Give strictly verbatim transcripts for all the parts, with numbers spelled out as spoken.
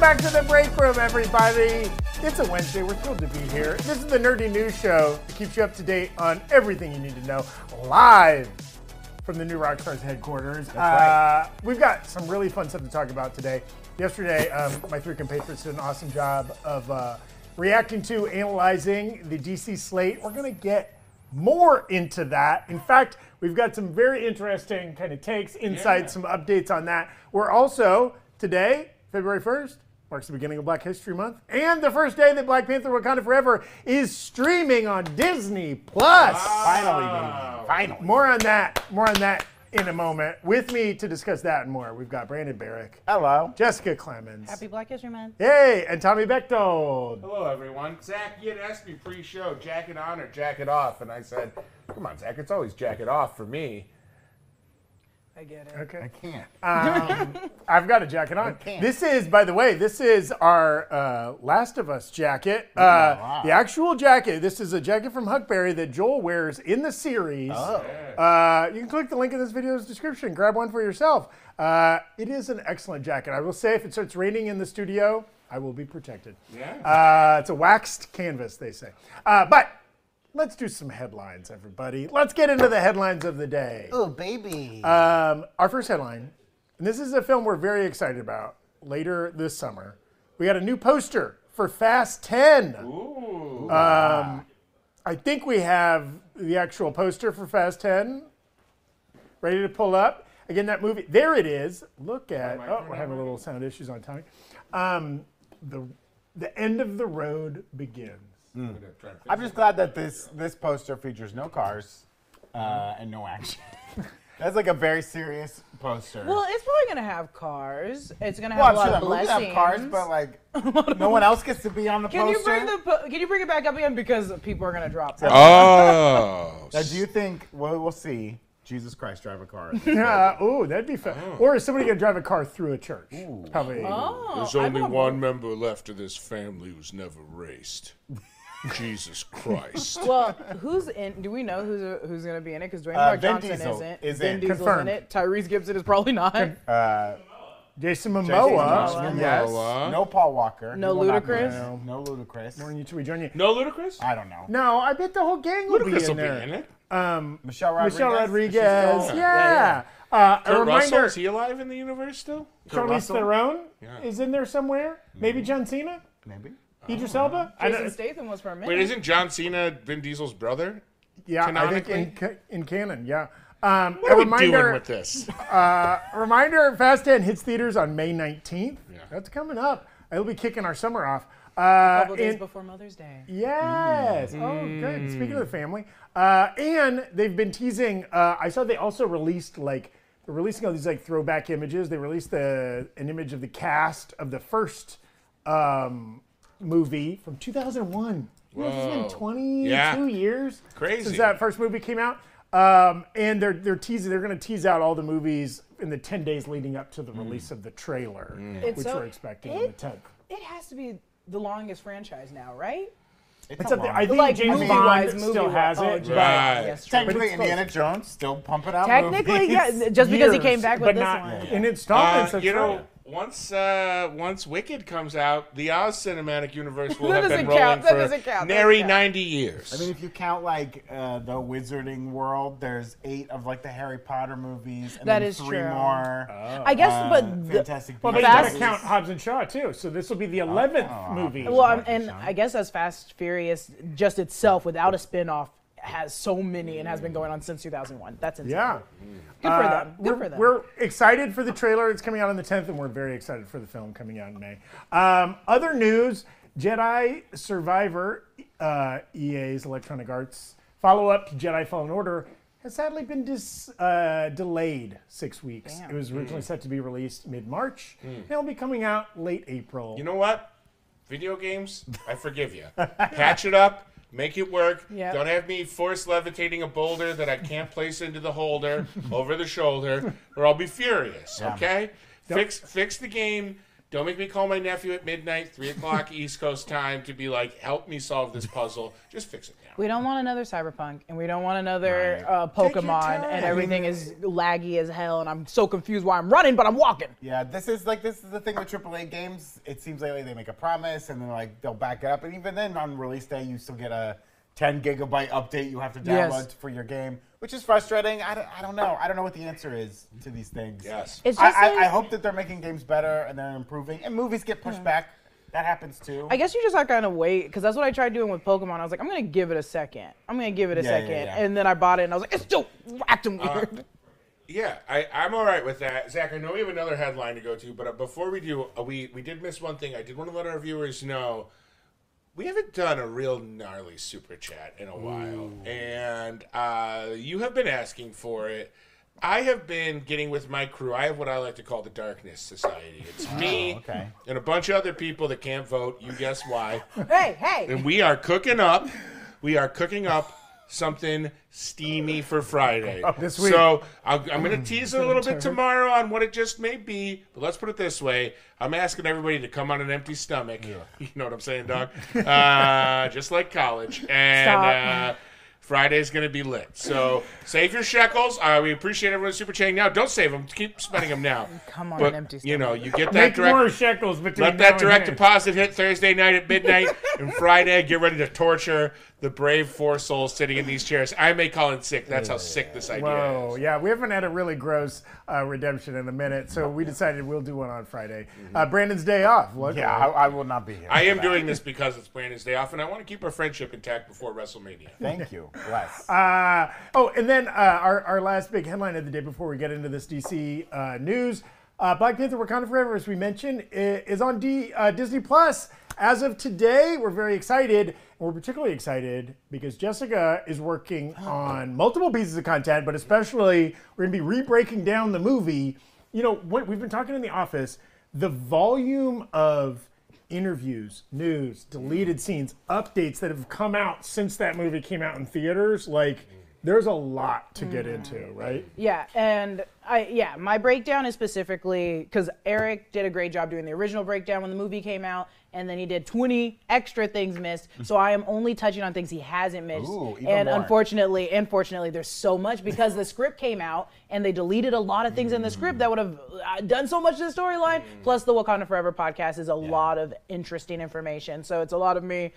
Welcome back to the break room, everybody. It's a Wednesday. We're thrilled to be here. This is the Nerdy News Show that keeps you up to date on everything you need to know, live from the new Rockstars headquarters. That's right. Uh, we've got some really fun stuff to talk about today. Yesterday, um, my three compatriots did an awesome job of uh, reacting to, analyzing the D C slate. We're going to get more into that. In fact, we've got some very interesting kind of takes, insights, yeah. some updates on that. We're also, today, February first, marks the beginning of Black History Month, and the first day that Black Panther Wakanda Forever is streaming on Disney Plus. Wow. Finally, baby. Finally. More on that. More on that in a moment. With me to discuss that and more, we've got Brandon Barrick. Hello. Jessica Clemens. Happy Black History Month. Hey, and Tommy Bechtold. Hello, everyone. Zach, you had asked me pre-show, jacket on or jacket off, and I said, come on, Zach, it's always jacket off for me. I get it. Okay. I can't. Um, I've got a jacket on. I can't. This is, by the way, this is our uh, Last of Us jacket. Uh, oh, wow. The actual jacket. This is a jacket from Huckberry that Joel wears in the series. Oh. Uh, you can click the link in this video's description. Grab one for yourself. Uh, it is an excellent jacket. I will say, if it starts raining in the studio, I will be protected. Yeah. Uh, it's a waxed canvas, they say. Uh, but. Let's do some headlines, everybody. Let's get into the headlines of the day. Oh, baby. Um, our first headline, and this is a film we're very excited about later this summer. We got a new poster for Fast ten. Ooh. Um, I think we have the actual poster for Fast ten ready to pull up. Again, that movie, there it is. Look at, oh, we're having a little sound issues on Tommy. Um, the, the end of the road begins. Mm. I'm just glad that this this poster features no cars uh, and no action. That's like a very serious poster. Well, it's probably gonna have cars. It's gonna have well, a lot sure of blessings. Have cars, but like no one else gets to be on the can poster. Can you bring the po Can you bring it back up again because people are gonna drop that? Oh. Now, do you think? Well, we'll see. Jesus Christ, drive a car. Yeah, oh, that'd be fun. Oh. Or is somebody going to drive a car through a church? Ooh. Probably. Oh, there's only one member left of this family who's never raced. Jesus Christ. Well, who's in? Do we know who's who's going to be in it? Because Dwayne uh, Johnson Diesel isn't. Is Ben Diesel's in it. Tyrese Gibson is probably not. Uh, Jason Momoa. Jason Momoa. Yes. Momoa. No Paul Walker. No Ludacris. No, no Ludacris. No Ludacris. No Ludacris? I don't know. No, I bet the whole gang will be in, will be in it. Um, Michelle Rodriguez. Michelle Rodriguez. Yeah. yeah, yeah. Uh, a reminder. Russell, is he alive in the universe still? Charlize Theron yeah. is in there somewhere. Maybe John Cena. Maybe. Idris Elba. Jason Statham was for a minute. Wait, isn't John Cena Vin Diesel's brother? Yeah, I think in, in canon. Yeah. Um, what a are we reminder, doing with this? Uh, a reminder: Fast ten hits theaters on May nineteenth. Yeah. That's coming up. It'll be kicking our summer off. Uh, a couple days and, before Mother's Day. Yes. Mm. Oh, good. Speaking of the family, uh, and they've been teasing. Uh, I saw they also released like they're releasing all these like throwback images. They released the an image of the cast of the first um, movie from two thousand one. Whoa. It's been twenty-two yeah. years Crazy. since that first movie came out. Um, and they're they're teasing. They're going to tease out all the movies in the ten days leading up to the mm. release of the trailer, mm. which so, we're expecting it, on the tenth. It has to be the longest franchise now, right? It's it's up there. I think like James Bond still movie has it. Oh, right. Yes, technically, but Indiana close. Jones still pumping out Technically, movies. yeah, just because years, he came back with but this not one. In its dominance, uh, you know, right. once uh, once Wicked comes out, the Oz cinematic universe will have been rolling count. for nary ninety years. I mean, if you count like uh, the Wizarding World, there's eight of like the Harry Potter movies, and that then is three true. more. Oh. I guess, uh, but fantastic. Well, but you gotta count Hobbs and Shaw too. So this will be the eleventh oh, oh, movie. Well, um, and I guess as Fast Furious just itself, without a spinoff, has so many and has been going on since two thousand one. That's insane. Yeah. Good uh, for them. Good for them. We're excited for the trailer. It's coming out on the tenth, and we're very excited for the film coming out in May. Um, other news, Jedi Survivor, uh, E A's Electronic Arts follow-up to Jedi Fallen Order, has sadly been dis, uh, delayed six weeks. Damn. It was originally mm. set to be released mid-March. Mm. It'll be coming out late April. You know what? Video games, I forgive you. Patch it up. Make it work. Yep. Don't have me force levitating a boulder that I can't place into the holder over the shoulder, or I'll be furious. Yeah. Okay, Don't. fix fix the game. Don't make me call my nephew at midnight, three o'clock East Coast time to be like, help me solve this puzzle. Just fix it now. We don't want another Cyberpunk, and we don't want another right. uh, Pokemon, and everything is laggy as hell, and I'm so confused why I'm running, but I'm walking. Yeah, this is like this is the thing with triple A games. It seems lately they make a promise, and then like they'll back it up, and even then on release day, you still get a ten gigabyte update you have to download yes. for your game. Which is frustrating. I don't, I don't know. I don't know what the answer is to these things. Yes. It's just I, like, I, I hope that they're making games better and they're improving. And movies get pushed yeah. back. That happens too. I guess you just have to kind of wait, because that's what I tried doing with Pokemon. I was like, I'm going to give it a second. I'm going to give it a yeah, second. Yeah, yeah. And then I bought it and I was like, it's still acting weird. Uh, yeah, I, I'm all right with that. Zach, I know we have another headline to go to, but before we do, we, we did miss one thing. I did want to let our viewers know. We haven't done a real gnarly super chat in a while, Ooh. and uh, you have been asking for it. I have been getting with my crew. I have what I like to call the Darkness Society. It's oh, me okay. and a bunch of other people that can't vote. You guess why. Hey, hey. And we are cooking up. We are cooking up something steamy for Friday. Oh, this week. So I'll, I'm going to tease it a little bit tomorrow on what it just may be, but let's put it this way. I'm asking everybody to come on an empty stomach. Yeah. You know what I'm saying, dog? uh, just like college. And uh, Friday's going to be lit. So save your shekels. Uh, we appreciate everyone super chatting now. Don't save them. Keep spending them now. Come on but, an empty stomach. You know, you get that Make direct, more shekels between Let that direct deposit hit Thursday night at midnight, and Friday, get ready to torture the brave four souls sitting in these chairs. I may call in sick. That's how sick this idea Whoa. is. Yeah, we haven't had a really gross uh, redemption in a minute, so we decided we'll do one on Friday. Mm-hmm. uh, Brandon's day off. Look, yeah, I, I will not be here. I am that. doing this because it's Brandon's day off, and I want to keep our friendship intact before WrestleMania. Thank you, Wes. Uh, oh, and then uh, our, our last big headline of the day before we get into this D C uh, news, uh, Black Panther Wakanda Forever, as we mentioned, is on D, uh, Disney Plus. As of today, we're very excited. We're particularly excited because Jessica is working on multiple pieces of content, but especially we're going to be re-breaking down the movie. You know, what we've been talking in the office, the volume of interviews, news, deleted scenes, updates that have come out since that movie came out in theaters, like there's a lot to get into, right? Yeah, and I yeah, my breakdown is specifically, because Eric did a great job doing the original breakdown when the movie came out, and then he did twenty extra things missed, so I am only touching on things he hasn't missed. Ooh, even and more. Unfortunately, and fortunately, there's so much, because the script came out, and they deleted a lot of things mm. in the script that would have done so much to the storyline, mm. plus the Wakanda Forever podcast is a yeah. lot of interesting information, so it's a lot of me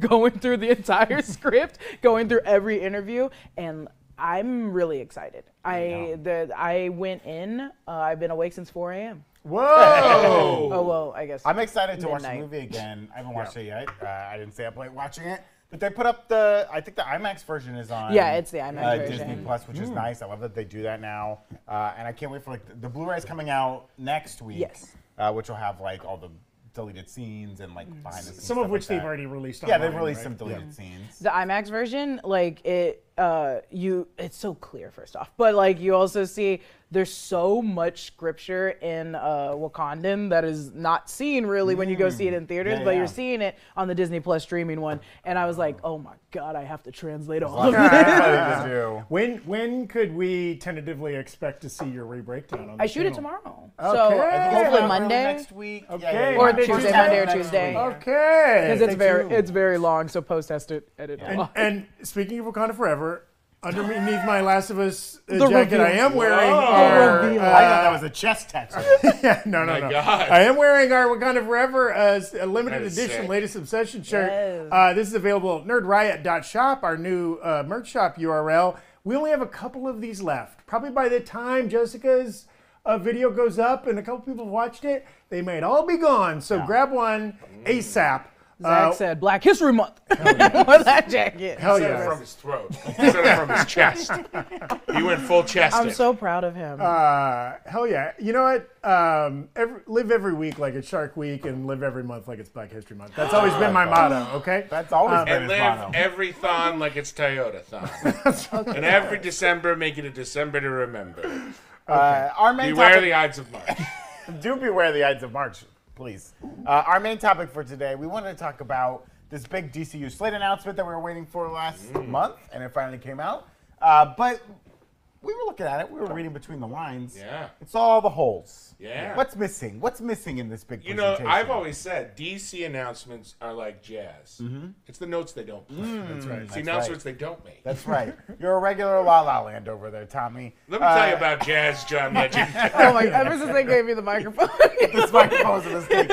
going through the entire script, going through every interview, and I'm really excited. I, the, I went in, uh, I've been awake since four A M Whoa! Oh, well, I guess. I'm excited to midnight. watch the movie again. I haven't watched yeah. it yet. Uh, I didn't stay up late watching it. But they put up the, I think the IMAX version is on. Yeah, it's the IMAX uh, version. Disney Plus, which mm. is nice. I love that they do that now. Uh, and I can't wait for like, the, the Blu-ray's coming out next week. Yes. Uh, which will have like all the deleted scenes and like behind the scenes. Some of which like they've that. already released. Online, yeah, they've released right? some deleted yeah. scenes. The IMAX version, like it, uh, you, it's so clear first off, but like you also see there's so much scripture in uh, Wakandan that is not seen really mm. when you go see it in theaters, yeah, but yeah. you're seeing it on the Disney Plus streaming one. And I was like, oh my God, I have to translate all of this. When when could we tentatively expect to see your re-breakdown on the I shoot channel? It tomorrow. Okay. So hopefully Monday. Next week. Okay. Yeah, yeah, or Tuesday, Tuesday, Monday or Tuesday. Okay. Because it's very, it's very long, so post has to edit yeah. a lot. And, and speaking of Wakanda Forever, underneath my Last of Us uh, jacket reveal. I am wearing Whoa. our... Uh, I thought that was a chest tattoo. yeah, no, no, my no. God. I am wearing our Wakanda Forever uh, limited edition sick. latest obsession shirt. Yes. Uh, this is available at nerd riot dot shop, our new uh, merch shop U R L. We only have a couple of these left. Probably by the time Jessica's uh, video goes up and a couple people have watched it, they might all be gone. So yeah. grab one ASAP. Zach uh, said, Black History Month. Yeah. Wore that jacket. Hell he said yeah. it from his throat. He said it from his chest. He went full chested. I'm so proud of him. Uh, hell yeah. You know what? Um, every, live every week like it's Shark Week and live every month like it's Black History Month. That's always been my motto, okay? That's always um, been my motto. And live every thon like it's Toyota thon. okay. And every December, make it a December to remember. Okay. Uh, our main Beware topic the Ides of March. Do beware the Ides of March. Please. Uh, our main topic for today, we wanted to talk about this big D C U slate announcement that we were waiting for last mm. month, and it finally came out. Uh, but we were looking at it. We were reading between the lines. Yeah. It's all the holes. Yeah. What's missing? What's missing in this big you presentation? You know, I've always said D C announcements are like jazz. Mm-hmm. It's the notes they don't play. Mm, that's right. It's the announcements right. they don't make. That's right. You're a regular La La Land over there, Tommy. Let me uh, tell you about jazz, John Legend. Oh, my God. Ever since they gave you the microphone. This microphone's a mistake.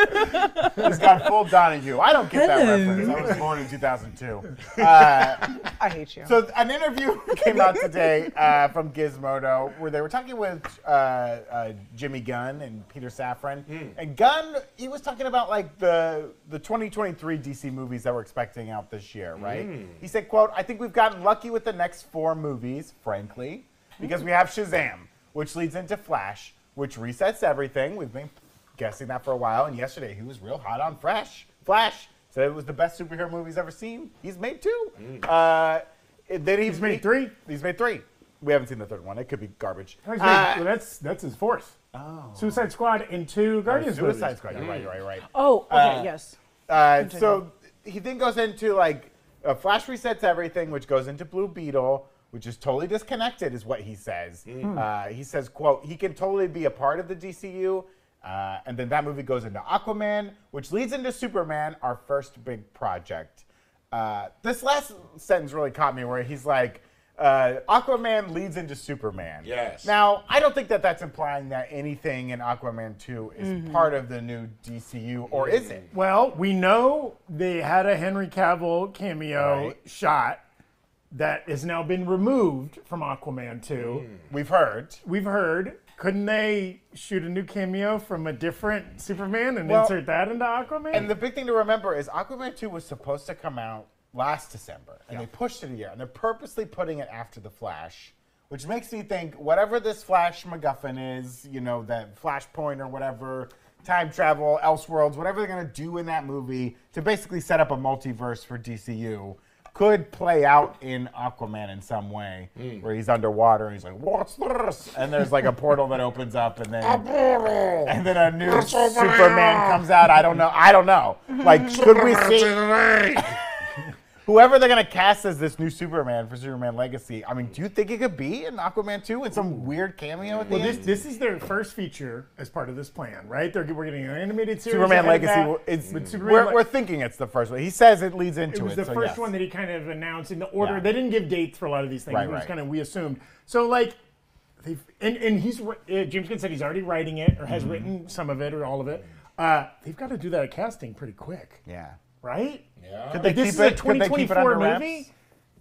It's got full Donahue. I don't get that reference. I was born in two thousand two. Uh, I hate you. So an interview came out today uh, from Gizmodo, where they were talking with uh, uh, Jimmy Gunn and Peter Safran, mm. and Gunn, he was talking about like the the twenty twenty-three D C movies that we're expecting out this year, right? Mm. He said, quote, "I think we've gotten lucky with the next four movies, frankly, because mm. we have Shazam, which leads into Flash, which resets everything. We've been guessing that for a while, and yesterday he was real hot on Flash. Flash said it was the best superhero movie he's ever seen. He's made two. Mm. Uh, then he's, he's made three. He's made three. We haven't seen the third one. It could be garbage. Uh, well, that's that's his fourth. Oh. Suicide Squad and two Guardians. Oh, Suicide movies. Squad. You're right. You're right. You're right. Oh. Okay. Uh, yes. Uh, so he then goes into like uh, Flash resets everything, which goes into Blue Beetle, which is totally disconnected, is what he says. Mm. Uh, he says, "quote He can totally be a part of the D C U." Uh, and then that movie goes into Aquaman, which leads into Superman, our first big project. Uh, this last sentence really caught me, where he's like. Uh, Aquaman leads into Superman. Yes. Now, I don't think that that's implying that anything in Aquaman two is mm-hmm. part of the new D C U, or mm-hmm. is it? Well, we know they had a Henry Cavill cameo right. shot that has now been removed from Aquaman two. Mm. We've heard. We've heard. Couldn't they shoot a new cameo from a different Superman and well, insert that into Aquaman? And the big thing to remember is Aquaman two was supposed to come out last December, and yeah. they pushed it a year, and they're purposely putting it after the Flash, which makes me think whatever this Flash MacGuffin is, you know, that Flashpoint or whatever, time travel, Elseworlds, whatever they're going to do in that movie to basically set up a multiverse for D C U could play out in Aquaman in some way, mm. where he's underwater and he's like, "What's this?" and there's like a portal that opens up, and then and then a new Superman comes out. I don't know. I don't know. Like, could we see? Whoever they're going to cast as this new Superman for Superman Legacy, I mean, do you think it could be in Aquaman two in some weird cameo at the well, end? Well, this, this is their first feature as part of this plan, right? They're, we're getting an animated series. Superman Legacy, it's, mm. Superman we're, Le we're thinking it's the first one. He says it leads into it. It was the so first yes. one that he kind of announced in the order. Yeah. They didn't give dates for a lot of these things. Right, it was right. kind of, we assumed. So, like, they've, and, and he's, uh, James Gunn said he's already writing it, or has mm. written some of it, or all of it. Uh, they've got to do that casting pretty quick. Yeah. Right? Yeah. Could they like keep this is it, a twenty twenty-four movie?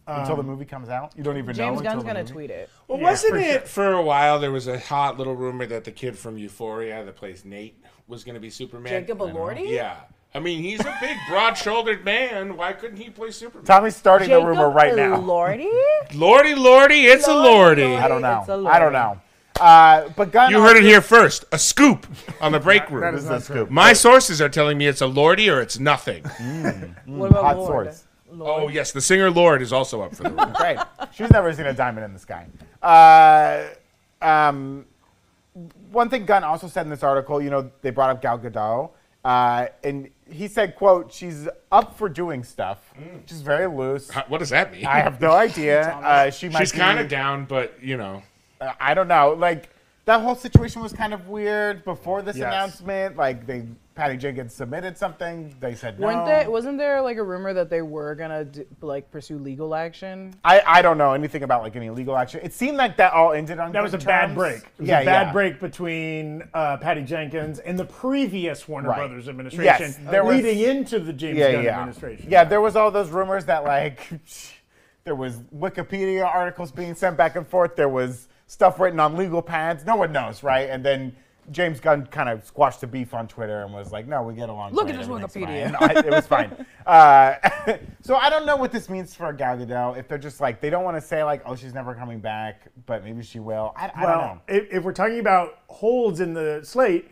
Um, until the movie comes out? You don't even James know James Gunn's going to tweet it. Well, yeah, wasn't for it sure. for a while there was a hot little rumor that the kid from Euphoria that plays Nate was going to be Superman? Jacob Elordi? Yeah. I mean, he's a big, broad-shouldered man. Why couldn't he play Superman? Tommy's starting Jacob the rumor right now. Jacob Elordi? Lordy, Lordy, it's Lordy, a Lordy. I don't know. I don't know. Uh, but Gunn you heard it here first. A scoop on the break room. That is a scoop. My sources are telling me it's a Lordy or it's nothing. Mm. Mm. What about Hot Lord? Swords. Lord. Oh, yes. The singer Lord is also up for the room. Great. She's never seen a diamond in the sky. Uh, um, one thing Gunn also said in this article, you know, they brought up Gal Gadot. Uh, and he said, quote, "She's up for doing stuff." Mm. She's very loose. What does that mean? I have no idea. uh, she might She's kind of down, but, you know. Uh, I don't know. Like, that whole situation was kind of weird before this yes. announcement. Like, they Patty Jenkins submitted something. They said Weren't no. They, wasn't there, like, a rumor that they were going to, d like, pursue legal action? I, I don't know anything about, like, any legal action. It seemed like that all ended on That was a terms. bad break. It was yeah, a bad yeah. break between uh, Patty Jenkins and the previous Warner right. Brothers administration yes, there uh, leading was, into the James yeah, Gunn yeah. administration. Yeah, there was all those rumors that, like, there was Wikipedia articles being sent back and forth. There was stuff written on legal pads. No one knows, right? And then James Gunn kind of squashed the beef on Twitter and was like, "No, we get along. Look at this Wikipedia." I, it was fine. Uh, so I don't know what this means for Gal Gadot. If they're just like, they don't want to say like, "Oh, she's never coming back," but maybe she will. I, I well, don't know. If, if we're talking about holds in the slate,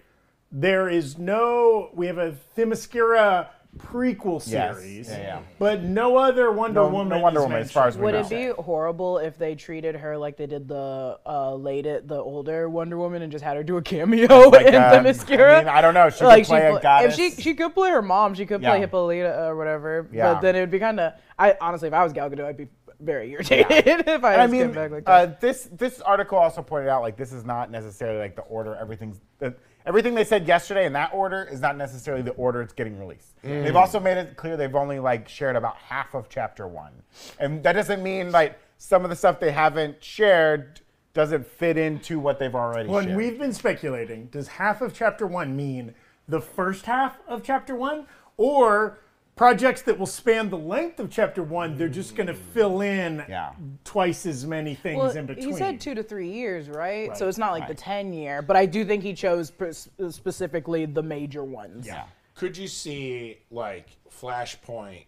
there is no. We have a Themyscira prequel series, yes. yeah, yeah. but no other Wonder no, Woman. No Wonder Woman, as far as we Would know. It be horrible if they treated her like they did the uh, late, the older Wonder Woman, and just had her do a cameo like, in um, Themyscira? I mean, I don't know. She like could play she a pl goddess. If she she could play her mom, she could yeah. play Hippolyta or whatever. Yeah. But then it would be kind of. I honestly, if I was Gal Gadot, I'd be very irritated yeah. if I, I mean, back like that. Uh, this this article also pointed out like this is not necessarily like the order everything's the, everything they said yesterday in that order is not necessarily the order it's getting released. Mm. They've also made it clear they've only like shared about half of chapter one, and that doesn't mean like some of the stuff they haven't shared doesn't fit into what they've already well, shared. Well, we've been speculating. Does half of chapter one mean the first half of chapter one, or projects that will span the length of chapter one, they're just going to fill in yeah. twice as many things well, in between. He said two to three years, right? right. So it's not like right. the ten year, but I do think he chose specifically the major ones. Yeah. Could you see like Flashpoint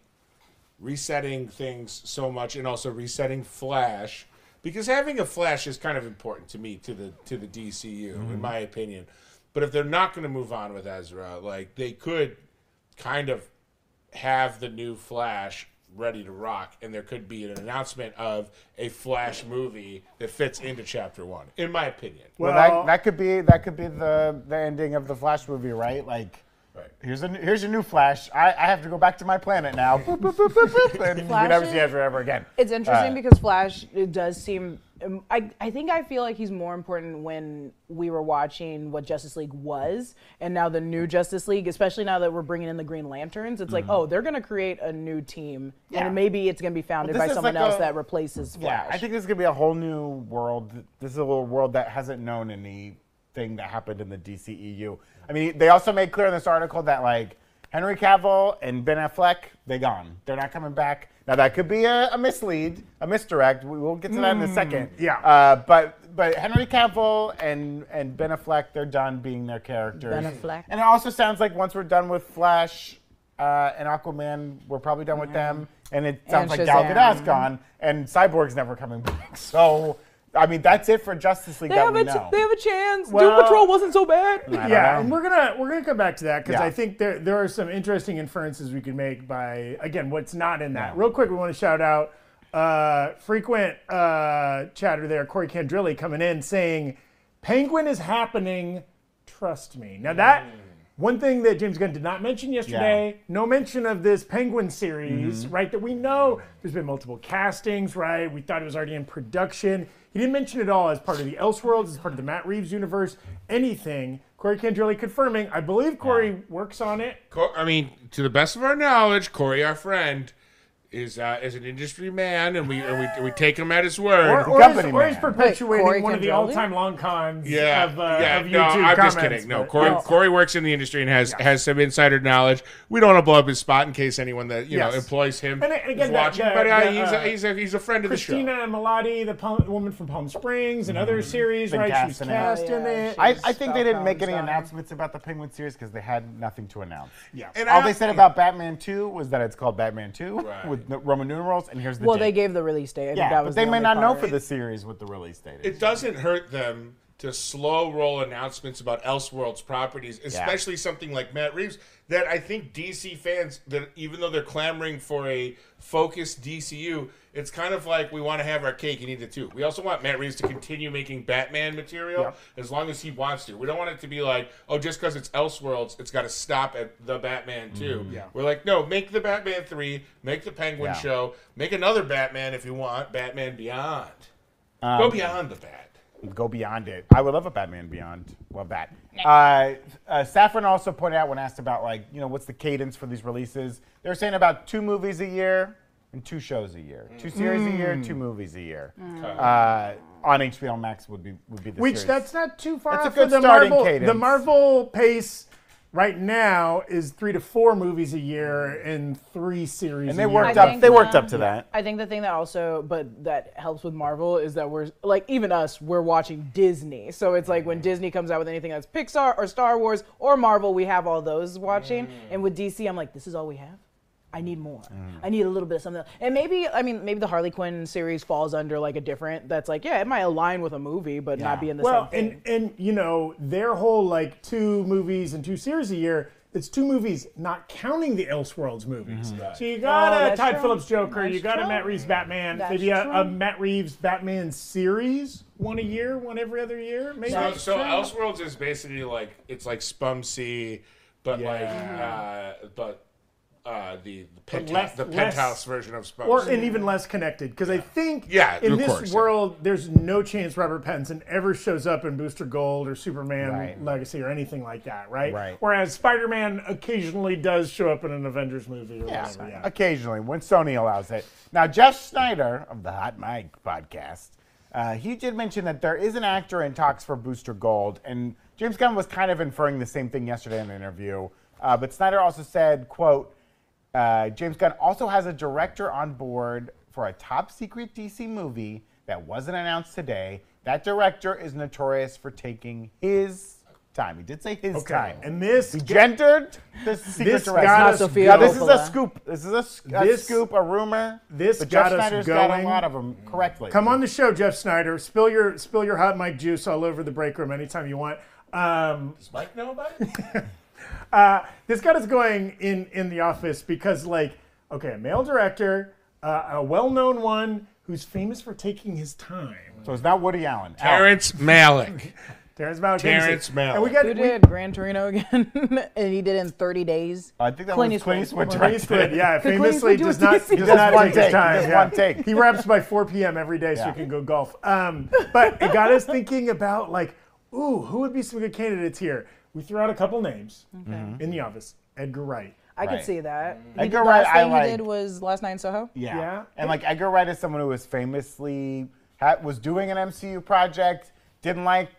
resetting things so much and also resetting Flash? Because having a Flash is kind of important to me, to the to the D C U, mm-hmm. in my opinion. But if they're not going to move on with Ezra, like they could kind of have the new Flash ready to rock, and there could be an announcement of a Flash movie that fits into Chapter One, in my opinion. Well, well that, that could be that could be the the ending of the Flash movie, right? Like, right. here's a here's your new Flash. I, I have to go back to my planet now. boop, boop, boop, boop, boop, and Flash we never see Ezra ever again. It's interesting uh, because Flash it does seem. I, I think I feel like he's more important when we were watching what Justice League was, and now the new Justice League, especially now that we're bringing in the Green Lanterns, it's mm-hmm. like, oh, they're going to create a new team, yeah. and maybe it's going to be founded well, by someone like else a, that replaces Flash. Yeah, I think this is going to be a whole new world. This is a little world that hasn't known anything that happened in the D C E U. I mean, they also made clear in this article that, like, Henry Cavill and Ben Affleck, they gone. They're not coming back. Now, that could be a, a mislead, a misdirect. We, we'll get to that mm, in a second. Yeah. Uh, but but Henry Cavill and, and Ben Affleck, they're done being their characters. Ben Affleck. And it also sounds like once we're done with Flash uh, and Aquaman, we're probably done with them. And it sounds and like Gal Gadot's gone, and Cyborg's never coming back. So... I mean, that's it for Justice League. They, that have, we a know. Ch- they have a chance. Well, Doom Patrol wasn't so bad. Yeah, and we're gonna we're gonna come back to that because yeah. I think there there are some interesting inferences we can make by again what's not in that. Real quick, we want to shout out uh, frequent uh, chatter there, Corey Candrilli coming in saying, "Penguin is happening. Trust me." Now that. Mm. One thing that James Gunn did not mention yesterday, yeah. no mention of this Penguin series, mm-hmm. right, that we know there's been multiple castings, right? We thought it was already in production. He didn't mention it all as part of the Elseworlds, as part of the Matt Reeves universe, anything. Corey Candrilli confirming, I believe Corey yeah. works on it. Cor- I mean, to the best of our knowledge, Corey, our friend, Is uh, is an industry man, and we and we, and we take him at his word. Or, or, is, or is perpetuating Wait, one Candrilli? Of the all-time long cons yeah. of, uh, yeah. of YouTube no, I'm comments, just kidding. No, Corey, no. Corey works in the industry and has, yeah. has some insider knowledge. We don't want to blow up his spot in case anyone that you yes. know employs him and, and again, is watching. That, that, but uh, that, uh, he's, a, he's a he's a friend Christina of the show. Christina Milotti, the Palm, woman from Palm Springs, mm-hmm. and other series, been right? Cast she was cast in it. Yeah, I, I think they didn't make any time. announcements about the Penguin series because they had nothing to announce. Yeah, all they said about Batman two was that it's called Batman two. Right. Roman numerals, and here's the well, date. Well, they gave the release date. I yeah, think that was but they the may not part. know for the series what the release date is. It doesn't hurt them to slow roll announcements about Elseworlds properties, especially yeah. something like Matt Reeves, that I think D C fans, that even though they're clamoring for a focused D C U, it's kind of like we want to have our cake and eat it too. We also want Matt Reeves to continue making Batman material yeah. as long as he wants to. We don't want it to be like, oh, just because it's Elseworlds, it's got to stop at the Batman two. Mm, yeah. We're like, no, make the Batman three, make the Penguin yeah. show, make another Batman if you want, Batman Beyond. Um, Go beyond the Bat. Go beyond it. I would love a Batman Beyond. Love that. Uh, uh, Safran also pointed out when asked about, like, you know, what's the cadence for these releases. They were saying about two movies a year and two shows a year. Mm. Two series mm. a year, two movies a year. Mm. Uh, on H B O Max would be would be the Which, series. That's not too far that's off a good the starting Marvel, cadence. The Marvel pace right now is three to four movies a year and three series. And they worked up. They that, worked up to that. I think the thing that also, but that helps with Marvel is that we're like even us. We're watching Disney, so it's like when Disney comes out with anything that's Pixar or Star Wars or Marvel, we have all those watching. Mm. And with D C, I'm like, this is all we have. I need more. Mm. I need a little bit of something else. And maybe, I mean, maybe the Harley Quinn series falls under like a different, that's like, yeah, it might align with a movie, but yeah. not be in the well, same thing. Well, and, and, you know, their whole like two movies and two series a year, it's two movies, not counting the Elseworlds movies. Mm-hmm. Right. So you got oh, a Todd true. Phillips Joker, that's you got true. a Matt Reeves Batman, that's maybe a, a Matt Reeves Batman series, one a year, one every other year, maybe. So, so Elseworlds is basically like, it's like Spum C, but yeah. like, uh, but uh, the, the, penthouse, less, the penthouse less, version of Spokes. Or and even less connected, because yeah. I think yeah, in this course, world, yeah. there's no chance Robert Pattinson ever shows up in Booster Gold or Superman right. Legacy or anything like that, right? right? Whereas Spider-Man occasionally does show up in an Avengers movie or yeah, whatever. Yeah. Occasionally, when Sony allows it. Now, Jeff Snyder of the Hot Mic podcast, uh, he did mention that there is an actor in talks for Booster Gold, and James Gunn was kind of inferring the same thing yesterday in an interview. Uh, but Snyder also said, quote, uh, James Gunn also has a director on board for a top-secret D C movie that wasn't announced today. That director is notorious for taking his time. He did say his okay. time. And this... He gendered the secret director. Now, this is a scoop. This is a, a this, scoop, a rumor. This but got Jeff Snyder's us going. got a lot of them correctly. Come on the show, Jeff Snyder. Spill your, spill your hot mic juice all over the break room anytime you want. Um, Does Mike know about it? Uh, this got us going in, in the office because, like, okay, a male director, uh, a well-known one who's famous for taking his time. So it's not Woody Allen. Terrence Malick. Terrence Malick. Terrence Malick. And we got, Who we, did Gran Torino again? And he did in thirty days. I think that Clint was Clint Eastwood. Clint Eastwood, yeah. Famously does not, does not take his time. Just yeah. one take. He wraps by four p m every day yeah. so he can go golf. Um, but it got us thinking about, like, ooh, who would be some good candidates here? We threw out a couple names okay. in the office. Edgar Wright. I right. could see that. Edgar Wright, I like. The last thing he did was Last Night in Soho. Yeah. yeah. And like Edgar Wright is someone who was famously, was doing an M C U project, didn't like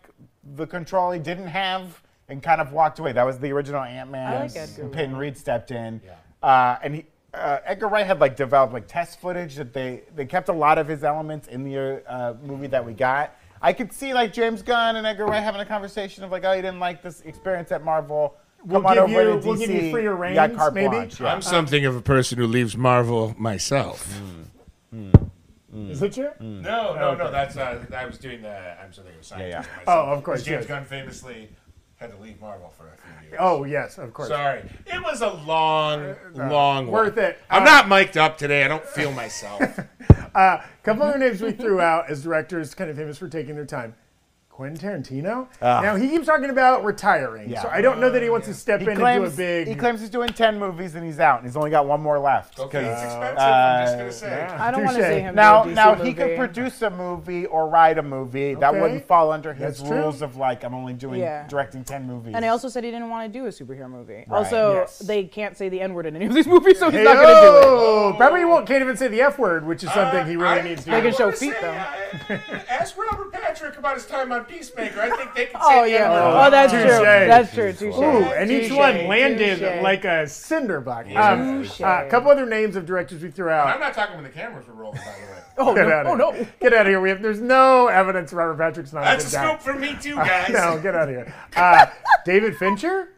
the control he didn't have, and kind of walked away. That was the original Ant-Man. Like and Peyton Reed stepped in. Yeah. Uh, and he, uh, Edgar Wright had like developed like test footage that they, they kept a lot of his elements in the uh, movie that we got. I could see like James Gunn and Edgar Wright having a conversation of like, oh, you didn't like this experience at Marvel. Come we'll on over you, to D C. We'll give you freer reins, you got maybe. Blanche, yeah. I'm something of a person who leaves Marvel myself. Mm. Mm. Mm. Is it true? Mm. No, no, okay. no. That's uh, I was doing the. I'm something of a scientist. Yeah, yeah. Myself, oh, of course. James yes. Gunn famously had to leave Marvel for a few years. Oh yes, of course. Sorry, it was a long, uh, no. long. Worth one. it. I'm um, not mic'd up today. I don't feel myself. A uh, couple other names we threw out as directors, kind of famous for taking their time. Quentin Tarantino. Uh, now, he keeps talking about retiring, yeah. so I don't know that he wants uh, yeah. to step he in claims, and do a big... He claims he's doing ten movies and he's out, and he's only got one more left. Okay, it's uh, expensive, uh, I'm just going to say. Yeah. I don't want to see him now, do a D C Now, movie. He could produce a movie or write a movie. Okay. That wouldn't fall under his That's rules true. of, like, I'm only doing yeah. directing ten movies. And I also said he didn't want to do a superhero movie. Right. Also, yes. they can't say the N-word in any of these movies, so he's hey, not going to do it. Oh. Probably won't, can't even say the F-word, which is something uh, he really I, needs to do. They can show feet, though. Ask Robert Patrick about his time on Peacemaker. I think they can oh, say yeah. Oh, oh, that's touche. true. That's true. Touche. Ooh, and each touche. one landed touche. like a cinder block. Yeah. Um, uh, a couple other names of directors we threw out. And I'm not talking when the cameras were rolling, by the way. oh, get no. Out oh, no. Get out of here. We have, there's no evidence Robert Patrick's not that's a good guy. That's a scoop for me, too, guys. Uh, no, get out of here. Uh, David Fincher?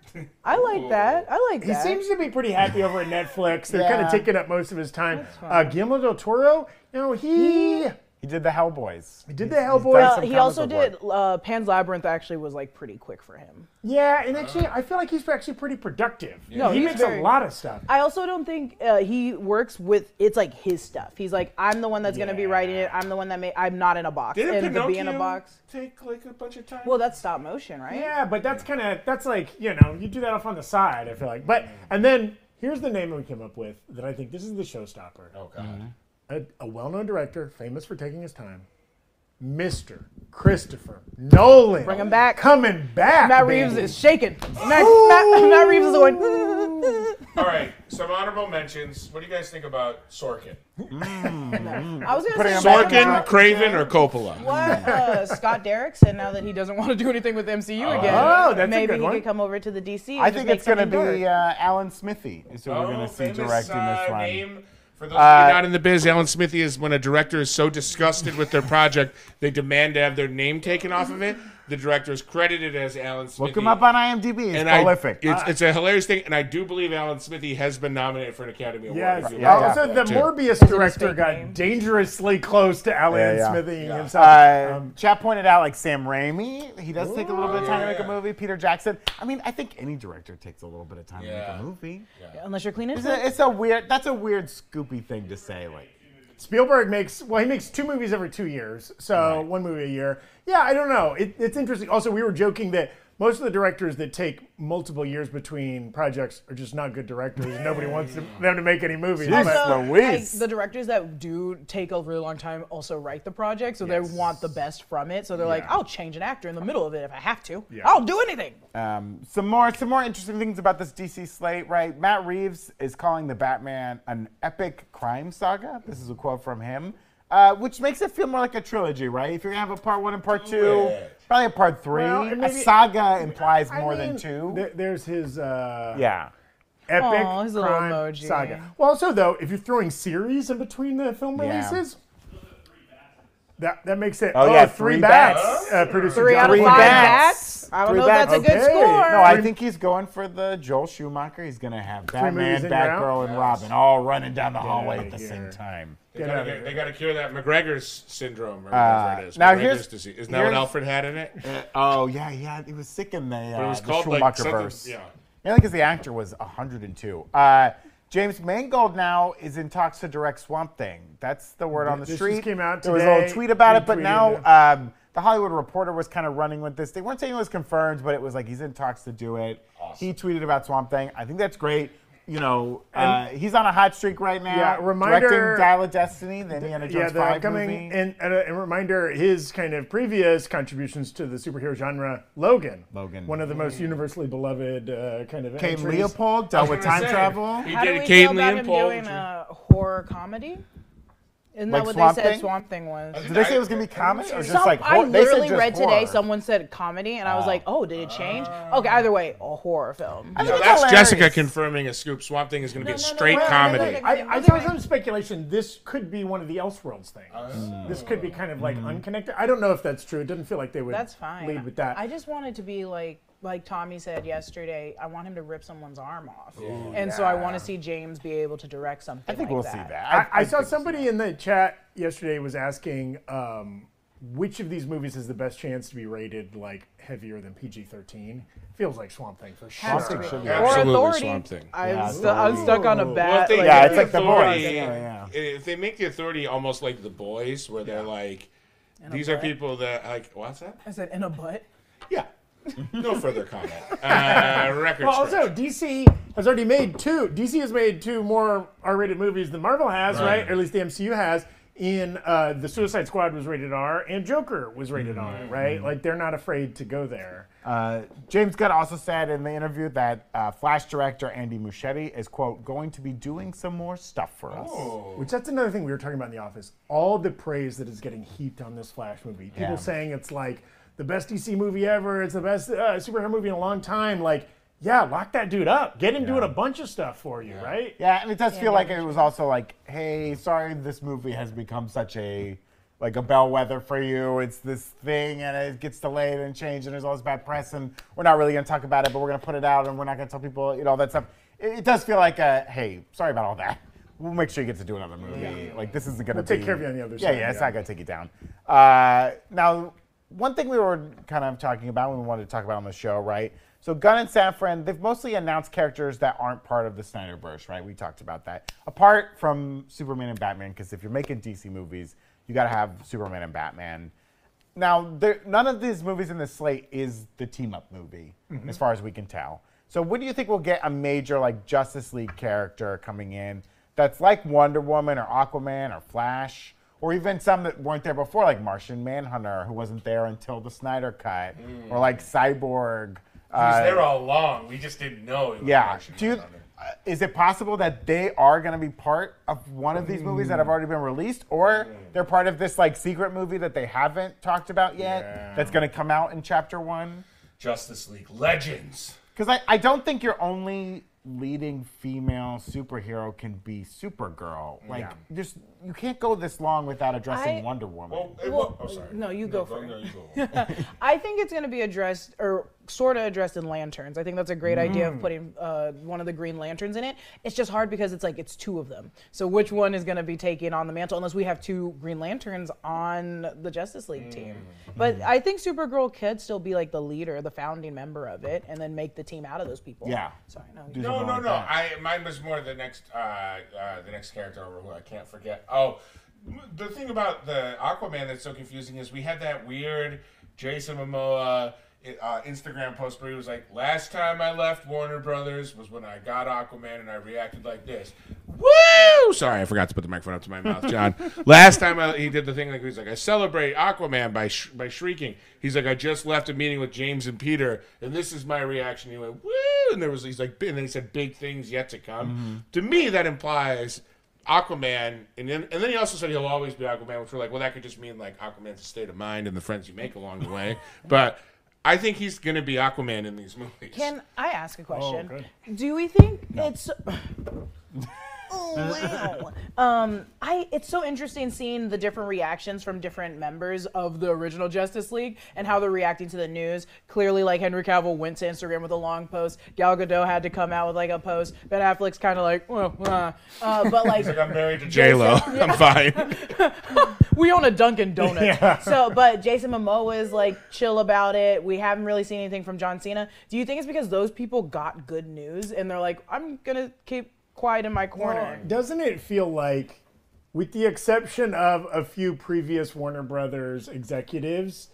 I like Ooh. that. I like that. He seems to be pretty happy over at Netflix. They're yeah. kind of taking up most of his time. Uh, Guillermo del Toro? You know, he... He did the Hellboys. He did the Hellboys. Well, he also did uh, Pan's Labyrinth. Actually, was like pretty quick for him. Yeah, and actually, I feel like he's actually pretty productive. Yeah. No, he makes very, a lot of stuff. I also don't think uh, he works with. It's like his stuff. He's like, I'm the one that's yeah. gonna be writing it. I'm the one that may. I'm not in a box. Didn't and Pinocchio be in a box. take like a bunch of time? Well, that's stop motion, right? Yeah, but that's kind of that's like you know you do that off on the side. I feel like, but and then here's the name we came up with that I think this is the showstopper. Oh God. Mm-hmm. A, a well-known director, famous for taking his time, Mister Christopher Nolan. Bring him back. Coming back. Matt Reeves baby. is shaking. Matt, Matt, Matt Reeves is going. All right, some honorable mentions. What do you guys think about Sorkin? Mm. I was going to say Sorkin, Craven, or Coppola. What? Uh, Scott Derrick said now that he doesn't want to do anything with M C U uh, again. Oh, that's Maybe a good he one. could come over to the D C. I think it's going to be uh, Alan Smithy is who oh, we're going to see famous, directing this uh, one. Name For those of you uh, not in the biz, Alan Smithy is when a director is so disgusted with their project, they demand to have their name taken off of it. The director is credited as Alan Smithy. Look him up on IMDb. It's prolific. It's, uh, it's a hilarious thing, and I do believe Alan Smithy has been nominated for an Academy Award. Yes. Right. Yeah, also, yeah. the too. Morbius director got name. dangerously close to Alan yeah, yeah. Smithy yeah. himself. Uh, um, Chap pointed out, like, Sam Raimi. He does Ooh, take a little bit of time yeah, to make yeah. a movie. Peter Jackson. I mean, I think any director takes a little bit of time yeah. to make a movie. Yeah. Yeah, unless you're cleaning it. A, it's a weird, that's a weird scoopy thing to say, like. Spielberg makes, well, he makes two movies every two years, so right. one movie a year. Yeah, I don't know. It, it's interesting. Also, we were joking that most of the directors that take multiple years between projects are just not good directors. And nobody wants to, them to make any movies. Jeez, also, like, the directors that do take a really long time also write the project, so yes. they want the best from it. So they're yeah. like, I'll change an actor in the middle of it if I have to. Yeah. I'll do anything. Um, some more, some more interesting things about this D C slate, right? Matt Reeves is calling the Batman an epic crime saga. This is a quote from him. Uh, which makes it feel more like a trilogy, right? If you're gonna have a part one and part two, yeah. probably a part three. Well, maybe, a saga implies I more mean, than two. Th there's his uh, yeah, epic Aww, his crime emoji. saga. Well, also though, if you're throwing series in between the film yeah. releases, that that makes it oh, oh yeah, three, three bats. bats. Uh, producer three John. out of five bats. bats. I don't three know if that's okay. a good score. No, I think he's going for the Joel Schumacher. He's gonna have Batman, Batgirl, and Robin all running down the hallway yeah, at the yeah. same time. They got yeah. to cure that McGregor's syndrome, or uh, whatever it is. Now McGregor's disease. Isn't that what Alfred had in it? Uh, oh, yeah, yeah. He was sick in the, uh, it was the called, Schumacher like, verse. Yeah, yeah, because the actor was one hundred and two. Uh, James Mangold now is in talks to direct Swamp Thing. That's the word yeah, on the this street. Just came out today. There was a little tweet about it, but now um, The Hollywood Reporter was kind of running with this. They weren't saying it was confirmed, but it was like he's in talks to do it. Awesome. He tweeted about Swamp Thing. I think that's great. You know, uh, he's on a hot streak right now. Yeah, reminder, directing Dial of Destiny, the Indiana Jones yeah, five movie. And, and, a, and reminder, his kind of previous contributions to the superhero genre, Logan. Logan. One of the most universally beloved uh, kind of Cain entries. Leopold dealt with time say, travel. He How did do we Cain feel about Leopold. him doing a horror comedy? Isn't like that what Swamp they said Thing? Swamp Thing was? Did they say it was going to be comedy or just Some, like horror? I literally read horror. today someone said comedy, and uh, I was like, oh, did it change? Uh, okay, either way, a horror film. No, that's hilarious. Jessica confirming a scoop. Swamp Thing is going to no, be a no, straight no, no, comedy. No, no, no, no, no, no, I, I saw some speculation. This could be one of the Elseworlds things. Uh, this could be kind of like mm-hmm. unconnected. I don't know if that's true. It doesn't feel like they would that's fine. lead with that. I just wanted to be like, like Tommy said yesterday, I want him to rip someone's arm off. Ooh, and yeah. so I want to see James be able to direct something I think like we'll that. see that. I, I, I saw somebody so. in the chat yesterday was asking um, which of these movies has the best chance to be rated like heavier than P G thirteen? Feels like Swamp Thing for sure. Has to be. Absolutely Authority. Swamp Thing. I'm, yeah, stu I'm stuck on a bat. Well, like, yeah, it's like The Boys. Yeah, yeah. If they make The Authority almost like The Boys, where they're yeah. like, in these are people that, like, what's that? I said, in a butt? Yeah. No further comment. Uh, record well, also, D C has already made two. D C has made two more R-rated movies than Marvel has, right? right? Or at least the M C U has. In uh, the Suicide Squad was rated R, and Joker was rated mm-hmm. R, right? Mm-hmm. Like, they're not afraid to go there. Uh, James Gunn also said in the interview that uh, Flash director Andy Muschietti is, quote, going to be doing some more stuff for us. Oh. Which, that's another thing we were talking about in The Office. All the praise that is getting heaped on this Flash movie. People yeah. saying it's like, the best D C movie ever. It's the best uh, superhero movie in a long time. Like, yeah, lock that dude up. Get him yeah. doing a bunch of stuff for you, yeah. right? Yeah, and it does yeah, feel like it was also like, hey, sorry this movie has become such a, like a bellwether for you. It's this thing and it gets delayed and changed and there's all this bad press and we're not really gonna talk about it, but we're gonna put it out and we're not gonna tell people, you know, all that stuff. It, it does feel like, a, hey, sorry about all that. We'll make sure you get to do another movie. Yeah. Like, this isn't gonna we'll be- take care of you on the other yeah, side. Yeah, yeah, it's not gonna take you down. Uh, now, one thing we were kind of talking about when we wanted to talk about on the show, right? So Gunn and Safran, they've mostly announced characters that aren't part of the Snyderverse, right? We talked about that. Apart from Superman and Batman, because if you're making D C movies, you gotta have Superman and Batman. Now, there, none of these movies in the slate is the team-up movie, mm-hmm. as far as we can tell. So when do you think we'll get a major like Justice League character coming in that's like Wonder Woman or Aquaman or Flash? Or even some that weren't there before, like Martian Manhunter, who wasn't there until the Snyder Cut, mm. or like Cyborg. He was uh, there all along. We just didn't know. It was yeah. Martian Do you, uh, is it possible that they are going to be part of one of these mm. movies that have already been released, or yeah. they're part of this like secret movie that they haven't talked about yet? Yeah. That's going to come out in Chapter One. Justice League Legends. Because I, I don't think you're only. leading female superhero can be Supergirl. Like, yeah. just you can't go this long without addressing I, Wonder Woman. Well, it, well, oh, sorry. No, you no, go for it. No, I think it's going to be addressed, or sort of addressed in Lanterns. I think that's a great mm. idea of putting uh, one of the Green Lanterns in it. It's just hard because it's like it's two of them. So which one is going to be taking on the mantle? Unless we have two Green Lanterns on the Justice League mm. team. But mm. I think Supergirl could still be like the leader, the founding member of it, and then make the team out of those people. Yeah. Sorry, no. You No, no, no. I mine was more the next, uh, uh, the next character over who I can't forget. Oh, the thing about the Aquaman that's so confusing is we had that weird Jason Momoa uh, Instagram post, but he was like, last time I left Warner Brothers was when I got Aquaman and I reacted like this. Woo! Sorry, I forgot to put the microphone up to my mouth, John. Last time I, he did the thing, like he was like, I celebrate Aquaman by sh by shrieking. He's like, I just left a meeting with James and Peter, and this is my reaction. He went, woo! And there was, he's like, and then he said, big things yet to come. Mm-hmm. To me, that implies Aquaman, and then and then he also said he'll always be Aquaman, which we're like, well, that could just mean like Aquaman's a state of mind and the friends you make along the way. But I think he's going to be Aquaman in these movies. Can I ask a question? Oh, okay. Do we think no. it's? Oh, wow. Um, I it's so interesting seeing the different reactions from different members of the original Justice League and how they're reacting to the news. Clearly, like, Henry Cavill went to Instagram with a long post. Gal Gadot had to come out with like a post. Ben Affleck's kind of like, well, uh, uh, but like, like, I'm married to J Lo. Yeah. I'm fine. We own a Dunkin' Donut. Yeah. So, but Jason Momoa is like chill about it. We haven't really seen anything from John Cena. Do you think it's because those people got good news and they're like, I'm gonna keep quiet in my corner? Well, doesn't it feel like, with the exception of a few previous Warner Brothers executives,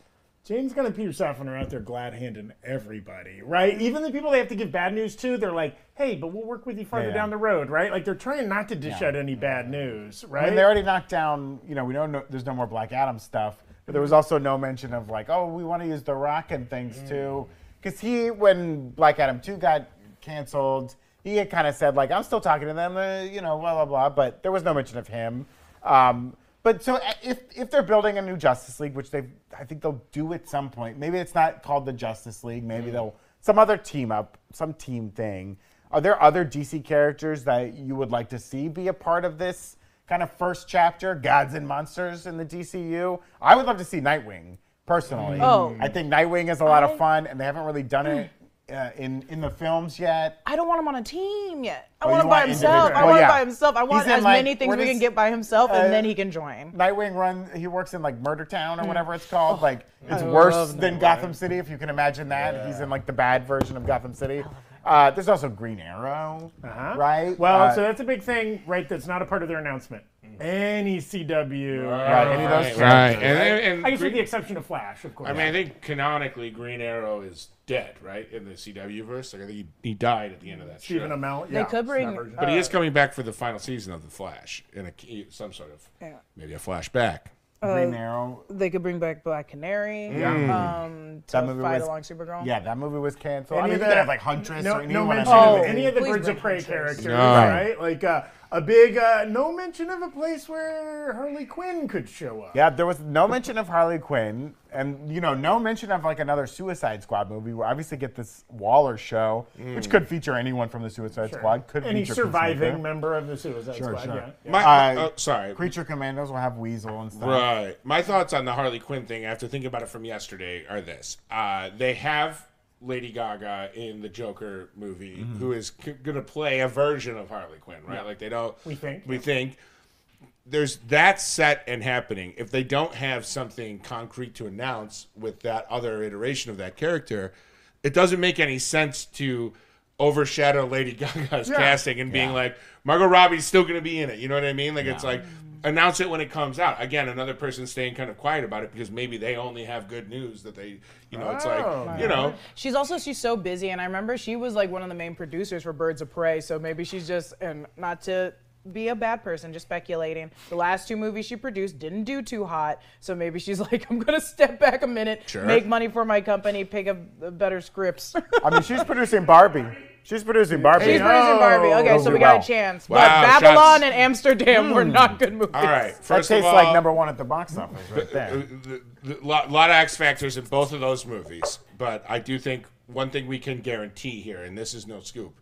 James Gunn and Peter Safran are out there glad-handing everybody, right? Even the people they have to give bad news to, they're like, hey, but we'll work with you farther yeah. down the road, right? Like, they're trying not to dish yeah. out any bad news, right? I mean, they already knocked down, you know, we know no, there's no more Black Adam stuff, but there was also no mention of like, oh, we want to use The Rock and things mm. too. Because he, when Black Adam two got canceled, he had kind of said, like, I'm still talking to them, uh, you know, blah, blah, blah, but there was no mention of him. Um, but so if, if they're building a new Justice League, which they I think they'll do at some point, maybe it's not called the Justice League, maybe mm. they'll, some other team up, some team thing. Are there other D C characters that you would like to see be a part of this kind of first chapter, gods and monsters in the D C U? I would love to see Nightwing, personally. Oh. I think Nightwing is a lot I... of fun, and they haven't really done mm. it. Uh, in in the films yet. I don't want him on a team yet. I oh, want him by himself. I well, want yeah. him by himself. I want as like, many things we is, can get by himself, uh, and then he can join. Nightwing run. He works in like Murder Town or whatever it's called. Like it's I worse than Gotham City, if you can imagine that. Yeah. He's in like the bad version of Gotham City. Uh, there's also Green Arrow, uh-huh. right? Well, uh, so that's a big thing, right? That's not a part of their announcement. Any C W, right? right. Any of those characters, right? right. And, and, and I guess Green, with the exception of Flash, of course. I mean, I think canonically, Green Arrow is dead, right, in the C W verse. Like, I think he, he died at the end of that. Stephen Amell, yeah. They could bring, uh, but he is coming back for the final season of the Flash in a some sort of yeah. maybe a flashback. Uh, Green Arrow. They could bring back Black Canary. Yeah. Um, to that movie fight was, along Supergirl. Yeah, that movie was canceled. Any I mean, they have like Huntress no, or no mention of any of the Birds of Prey characters, no. right? Like uh, a big uh, no mention of a place where Harley Quinn could show up. Yeah, there was no mention of Harley Quinn, and you know, no mention of like another Suicide Squad movie. We'll obviously get this Waller show, mm. which could feature anyone from the Suicide sure. Squad. Could any surviving member of the Suicide sure, Squad? Sure. Yeah. yeah. My, uh, oh, sorry, Creature Commandos will have Weasel and stuff. Right. Uh, my thoughts on the Harley Quinn thing, after thinking about it from yesterday, are this. Uh, they have Lady Gaga in the Joker movie, mm-hmm. who is going to play a version of Harley Quinn, right? Yeah. Like, they don't... We think. We yeah. think. There's that set and happening. If they don't have something concrete to announce with that other iteration of that character, it doesn't make any sense to overshadow Lady Gaga's yeah. casting and yeah. being like, Margot Robbie's still going to be in it. You know what I mean? Like, yeah. it's like... Announce it when it comes out. Again, another person staying kind of quiet about it because maybe they only have good news that they, you know, oh, it's like, you know. She's also, she's so busy. And I remember she was like one of the main producers for Birds of Prey. So maybe she's just, and not to be a bad person, just speculating. The last two movies she produced didn't do too hot. So maybe she's like, I'm going to step back a minute, sure. make money for my company, pick up better scripts. I mean, she's producing Barbie. She's producing Barbie. She's oh. producing Barbie. Okay, Those so we got well. a chance. Wow, but Babylon shots. and Amsterdam mm. were not good movies. All right, first that tastes of all, like number one at the box office right there. A lot of X factors in both of those movies, but I do think one thing we can guarantee here, and this is no scoop,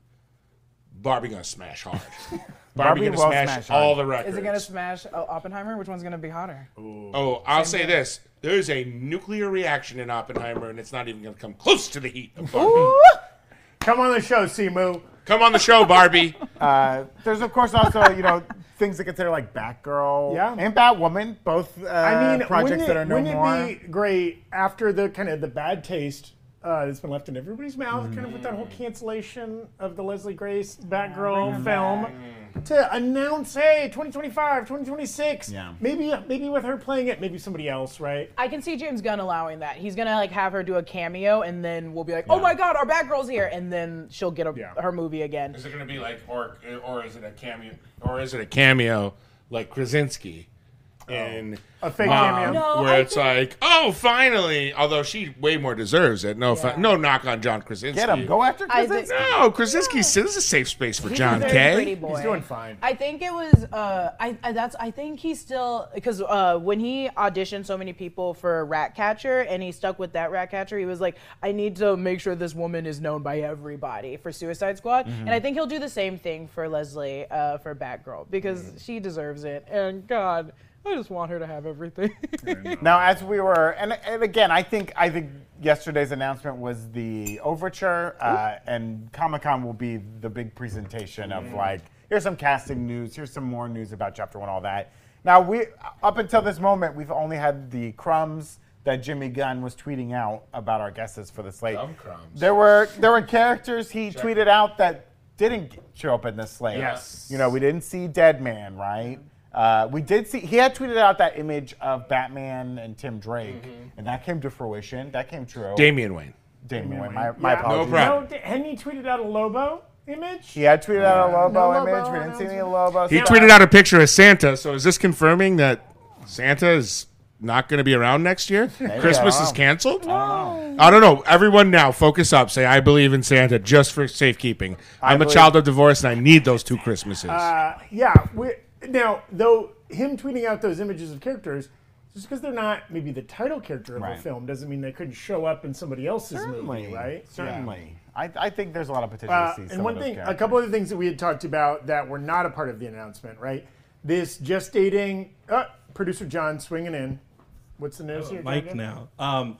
Barbie gonna smash hard. Barbie, Barbie gonna smash, smash all the records. Is it gonna smash oh, Oppenheimer? Which one's gonna be hotter? Ooh. Oh, I'll Same say thing. this: there is a nuclear reaction in Oppenheimer, and it's not even gonna come close to the heat of Barbie. Come on the show, Simu. Come on the show, Barbie. uh, there's, of course, also, you know, things to consider like Batgirl yeah. and Batwoman, both uh, I mean, projects it, that are no wouldn't more. Wouldn't it be great after the kind of the bad taste uh, that's been left in everybody's mouth, mm. kind of with that whole cancellation of the Leslie Grace Batgirl film? Back. to announce, hey, twenty twenty-five, twenty twenty-six. Yeah. Maybe, maybe with her playing it, maybe somebody else, right? I can see James Gunn allowing that. He's gonna like have her do a cameo, and then we'll be like, yeah. oh my God, our Batgirl's here, and then she'll get a, yeah. her movie again. Is it gonna be like, or or is it a cameo, or is it a cameo like Krasinski? In a fake cameo, um, no, where I it's think... like, oh, finally! Although she way more deserves it. No, yeah. no knock on John Krasinski. Get him, go after Krasinski. Think... No, Krasinski. Yeah. This is a safe space for John K. He's doing fine. I think it was. Uh, I, I that's. I think he still because uh, when he auditioned so many people for Ratcatcher and he stuck with that Ratcatcher, he was like, I need to make sure this woman is known by everybody for Suicide Squad, mm-hmm. and I think he'll do the same thing for Leslie uh, for Batgirl because mm-hmm. she deserves it. And God. I just want her to have everything. Now, as we were, and, and again, I think I think yesterday's announcement was the overture, uh, and Comic-Con will be the big presentation of like, here's some casting news, here's some more news about Chapter One, all that. Now, we up until this moment, we've only had the crumbs that Jimmy Gunn was tweeting out about our guesses for the slate. Some crumbs. There were there were characters he Check tweeted it. out that didn't show up in the slate. Yes, you know, we didn't see Deadman, right? Uh, we did see, he had tweeted out that image of Batman and Tim Drake, mm-hmm. and that came to fruition. That came true. Damian Wayne. Damian, Damian Wayne. My, my yeah. apologies. No problem. No, Henry tweeted out a Lobo image? He had tweeted yeah. out a Lobo no image. Lobo, we didn't see any Lobo. He tweeted out a picture of Santa, so is this confirming that Santa is not going to be around next year? Maybe Christmas is canceled? No. I don't know. Everyone now, focus up. Say, I believe in Santa just for safekeeping. I I'm believe- a child of divorce, and I need those two Christmases. Uh, yeah, we Now, though, him tweeting out those images of characters, just because they're not maybe the title character of right. the film doesn't mean they couldn't show up in somebody else's Certainly. movie, right? Certainly. Yeah. I, I think there's a lot of potential uh, to see and some one of those thing, characters. A couple of the things that we had talked about that were not a part of the announcement, right? This just dating, uh, producer John swinging in. What's the news oh, here? Mike now. Um,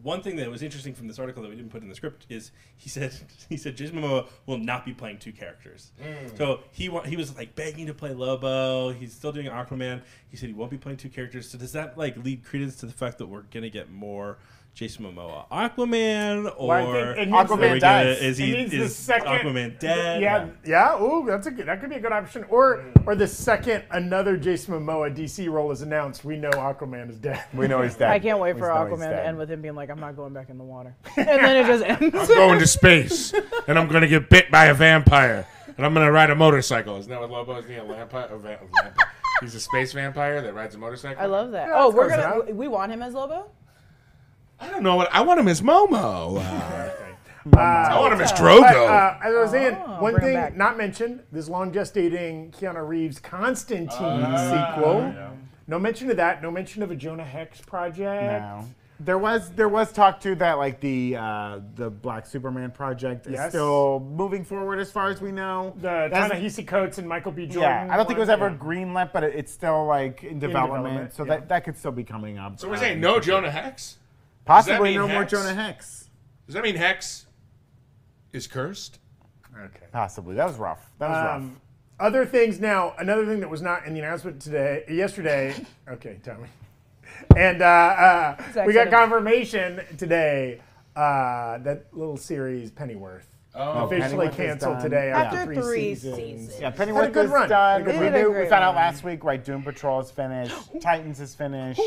one thing that was interesting from this article that we didn't put in the script is he said he said Jason Momoa will not be playing two characters. Mm. So he wa- he was like begging to play Lobo. He's still doing Aquaman. He said he won't be playing two characters. So does that like lead credence to the fact that we're gonna get more Jason Momoa Aquaman, or well, think, Aquaman dies? Is he is second, Aquaman dead? Yeah, yeah. Ooh, that's a good, that could be a good option. Or or the second another Jason Momoa D C role is announced, we know Aquaman is dead. We know he's dead. I can't wait we for Aquaman to end with him being like, I'm not going back in the water, and then it just ends. I'm going to space, and I'm going to get bit by a vampire, and I'm going to ride a motorcycle. Isn't that what Lobo is? He a vampire? A vampire? He's a space vampire that rides a motorcycle. I love that. Yeah, oh, we're gonna out. we want him as Lobo. I don't know what I want him as Momo. Uh, uh, I want him as Drogo. But, uh, as I was saying, oh, one thing not mentioned: this long gestating Keanu Reeves Constantine uh, sequel. Yeah. No mention of that. No mention of a Jonah Hex project. No. There was there was talk too that like the uh, the Black Superman project yes. is still moving forward as far as we know. The Ta-Nehisi Coates and Michael B. Jordan. Yeah, I don't think it was ever yeah. greenlit, but it, it's still like in development. In development so yeah. that that could still be coming up. So we're saying no Jonah Hex. Possibly no Hex? more Jonah Hex. Does that mean Hex is cursed? Okay. Possibly. That was rough. That was um, rough. Other things now, another thing that was not in the announcement today, yesterday. Okay, Tommy. And uh, uh, we got confirmation today uh, that little series Pennyworth. Oh, officially Pennyworth canceled today after, after three, three seasons. seasons. Yeah, Pennyworth had a good is run. done. Good we, knew, we found run. out last week, right, Doom Patrol is finished. Titans is finished.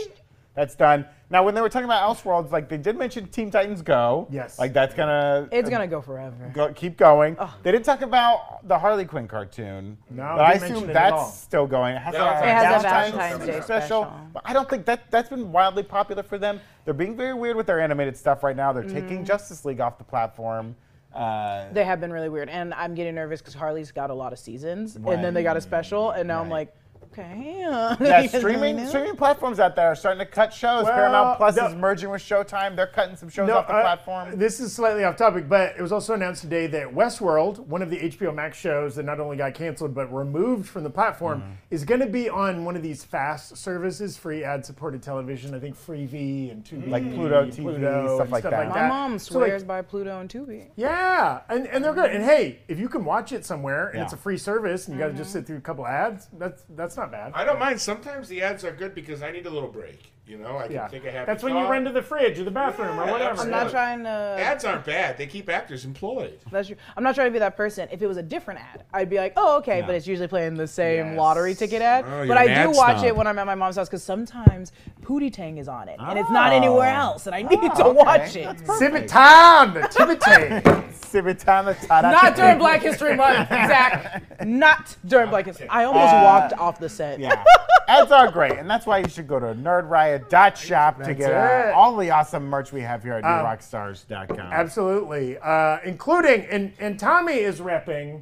That's done. Now, when they were talking about Elseworlds, like they did mention Teen Titans Go. Yes. Like that's gonna. It's gonna go forever. Go, keep going. Oh. They didn't talk about the Harley Quinn cartoon. No. But I assume that's still going. It has, yeah, a, it has a Valentine's Day special. But I don't think that that's been wildly popular for them. They're being very weird with their animated stuff right now. They're mm. taking Justice League off the platform. Uh, they have been really weird, and I'm getting nervous because Harley's got a lot of seasons, when, and then they got a special, and now right. I'm like. Okay. Yeah, streaming streaming platforms out there are starting to cut shows. Well, Paramount Plus no, is merging with Showtime. They're cutting some shows no, off the uh, platform. This is slightly off topic, but it was also announced today that Westworld, one of the H B O Max shows that not only got canceled but removed from the platform, mm-hmm. is going to be on one of these fast services, free ad-supported television. I think Freevee and Tubi, like Pluto T V, Pluto, stuff, like, stuff that. like that. My mom swears so, like, by Pluto and Tubi. Yeah, and and they're good. And hey, if you can watch it somewhere and yeah. it's a free service and you got to mm-hmm. just sit through a couple ads, that's that's not. Not bad. I don't mind. Sometimes the ads are good because I need a little break. You know, I can yeah. think of happy That's thought. When you run to the fridge or the bathroom yeah, or whatever. Absolutely. I'm not trying to... Ads aren't bad. They keep actors employed. That's true. I'm not trying to be that person. If it was a different ad, I'd be like, oh, okay, no. but it's usually playing the same yes. lottery ticket ad. Oh, but I do ad watch snob. It when I'm at my mom's house because sometimes Pootie-Tang is on it oh. and it's not anywhere else and I need oh, to okay. watch it. Sip-a-time, the Tibetang. Sip-a-time, the ta-da. Not during Black History Month, Zach. Not during Black History Month. I almost uh, walked off the set. Yeah. Ads are great, and that's why you should go to nerd riot dot shop to get uh, all the awesome merch we have here at um, new rock stars dot com. Absolutely, uh, including, and, and Tommy is repping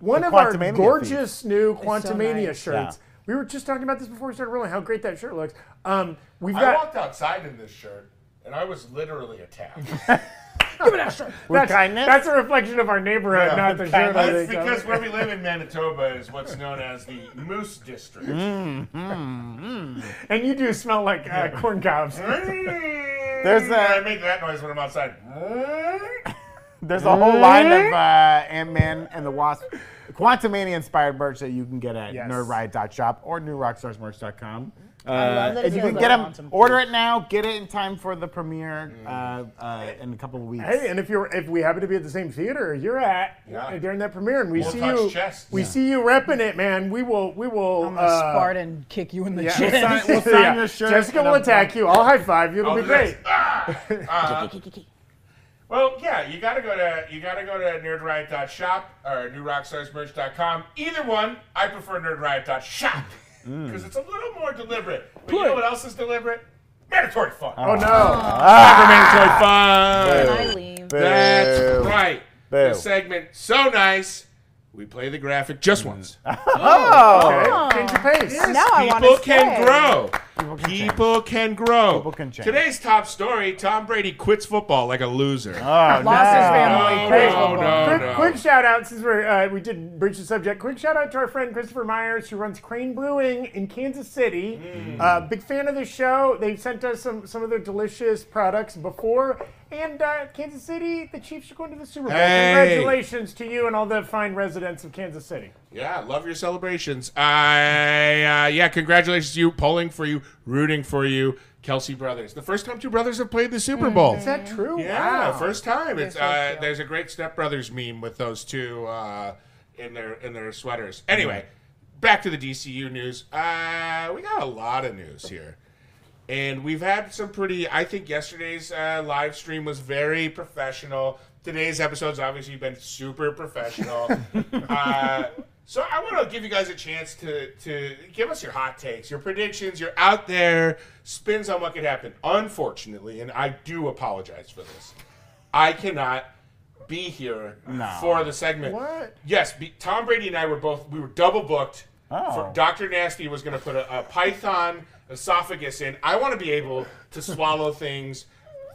one the of our gorgeous piece. New Quantumania so nice. Shirts. Yeah. We were just talking about this before we started rolling, how great that shirt looks. Um, we've got, I walked outside in this shirt, and I was literally attacked. Give me that shirt. That's, that's a reflection of our neighborhood, yeah, not the shirt. That's because where we live in Manitoba is what's known as the Moose District. Mm, mm, mm. And you do smell like uh, yeah. corn cobs. There's a, I make that noise when I'm outside. There's a whole line of uh, Ant-Man and the Wasp Quantumania-inspired merch that you can get at yes. nerd riot dot shop or new rock stars merch dot com. Uh, and you can get them, order it now, get it in time for the premiere uh, uh, in a couple of weeks. Hey, and if you're if we happen to be at the same theater you're at yeah. during that premiere, and we we'll see you, chests. we yeah. see you repping it, man. We will, we will. I'm gonna uh, Spartan kick you in the yeah. chin. We'll sign, we'll sign yeah. your shirt. Jessica will attack you. I'll high five you. It'll I'll be great. Ah! Uh, well, yeah, you gotta go to you gotta go to nerd riot dot shop or new rock stars merch dot com. Either one, I prefer nerd riot dot shop. Because mm. it's a little more deliberate. But you know what else is deliberate? Mandatory fun. Oh, oh no. Ah. Mandatory fun. Boo. Can I leave? Boo. That's right. Boo. This segment, so nice, we play the graphic just once. Oh. oh. Okay. Change your pace. Yes. Now I want to People can stay. grow. People can, People can grow. People can change. Today's top story, Tom Brady quits football like a loser. Oh, no. Lost his family. No, no, no, no, quick, no. quick shout out, since we're, uh, we did breach the subject, quick shout out to our friend Christopher Myers, who runs Crane Brewing in Kansas City. Mm. Uh, big fan of the show. They've sent us some, some of their delicious products before. And uh, Kansas City, the Chiefs are going to the Super Bowl. Hey. Congratulations to you and all the fine residents of Kansas City. Yeah, love your celebrations. I, uh, yeah, congratulations to you. Polling for you, rooting for you. Kelsey brothers. The first time two brothers have played the Super Bowl. Mm-hmm. Is that true? Yeah, wow. First time. It's uh, there's a great Step Brothers meme with those two uh, in their in their sweaters. Anyway, back to the D C U news. Uh, we got a lot of news here. And we've had some pretty, I think yesterday's uh, live stream was very professional. Today's episode's obviously been super professional. uh, so I want to give you guys a chance to, to give us your hot takes, your predictions, your out there spins on what could happen. Unfortunately, and I do apologize for this, I cannot be here no. for the segment. What? Yes, be, Tom Brady and I were both, we were double booked. Oh. For Doctor Nasty was going to put a, a python esophagus in. I want to be able to swallow things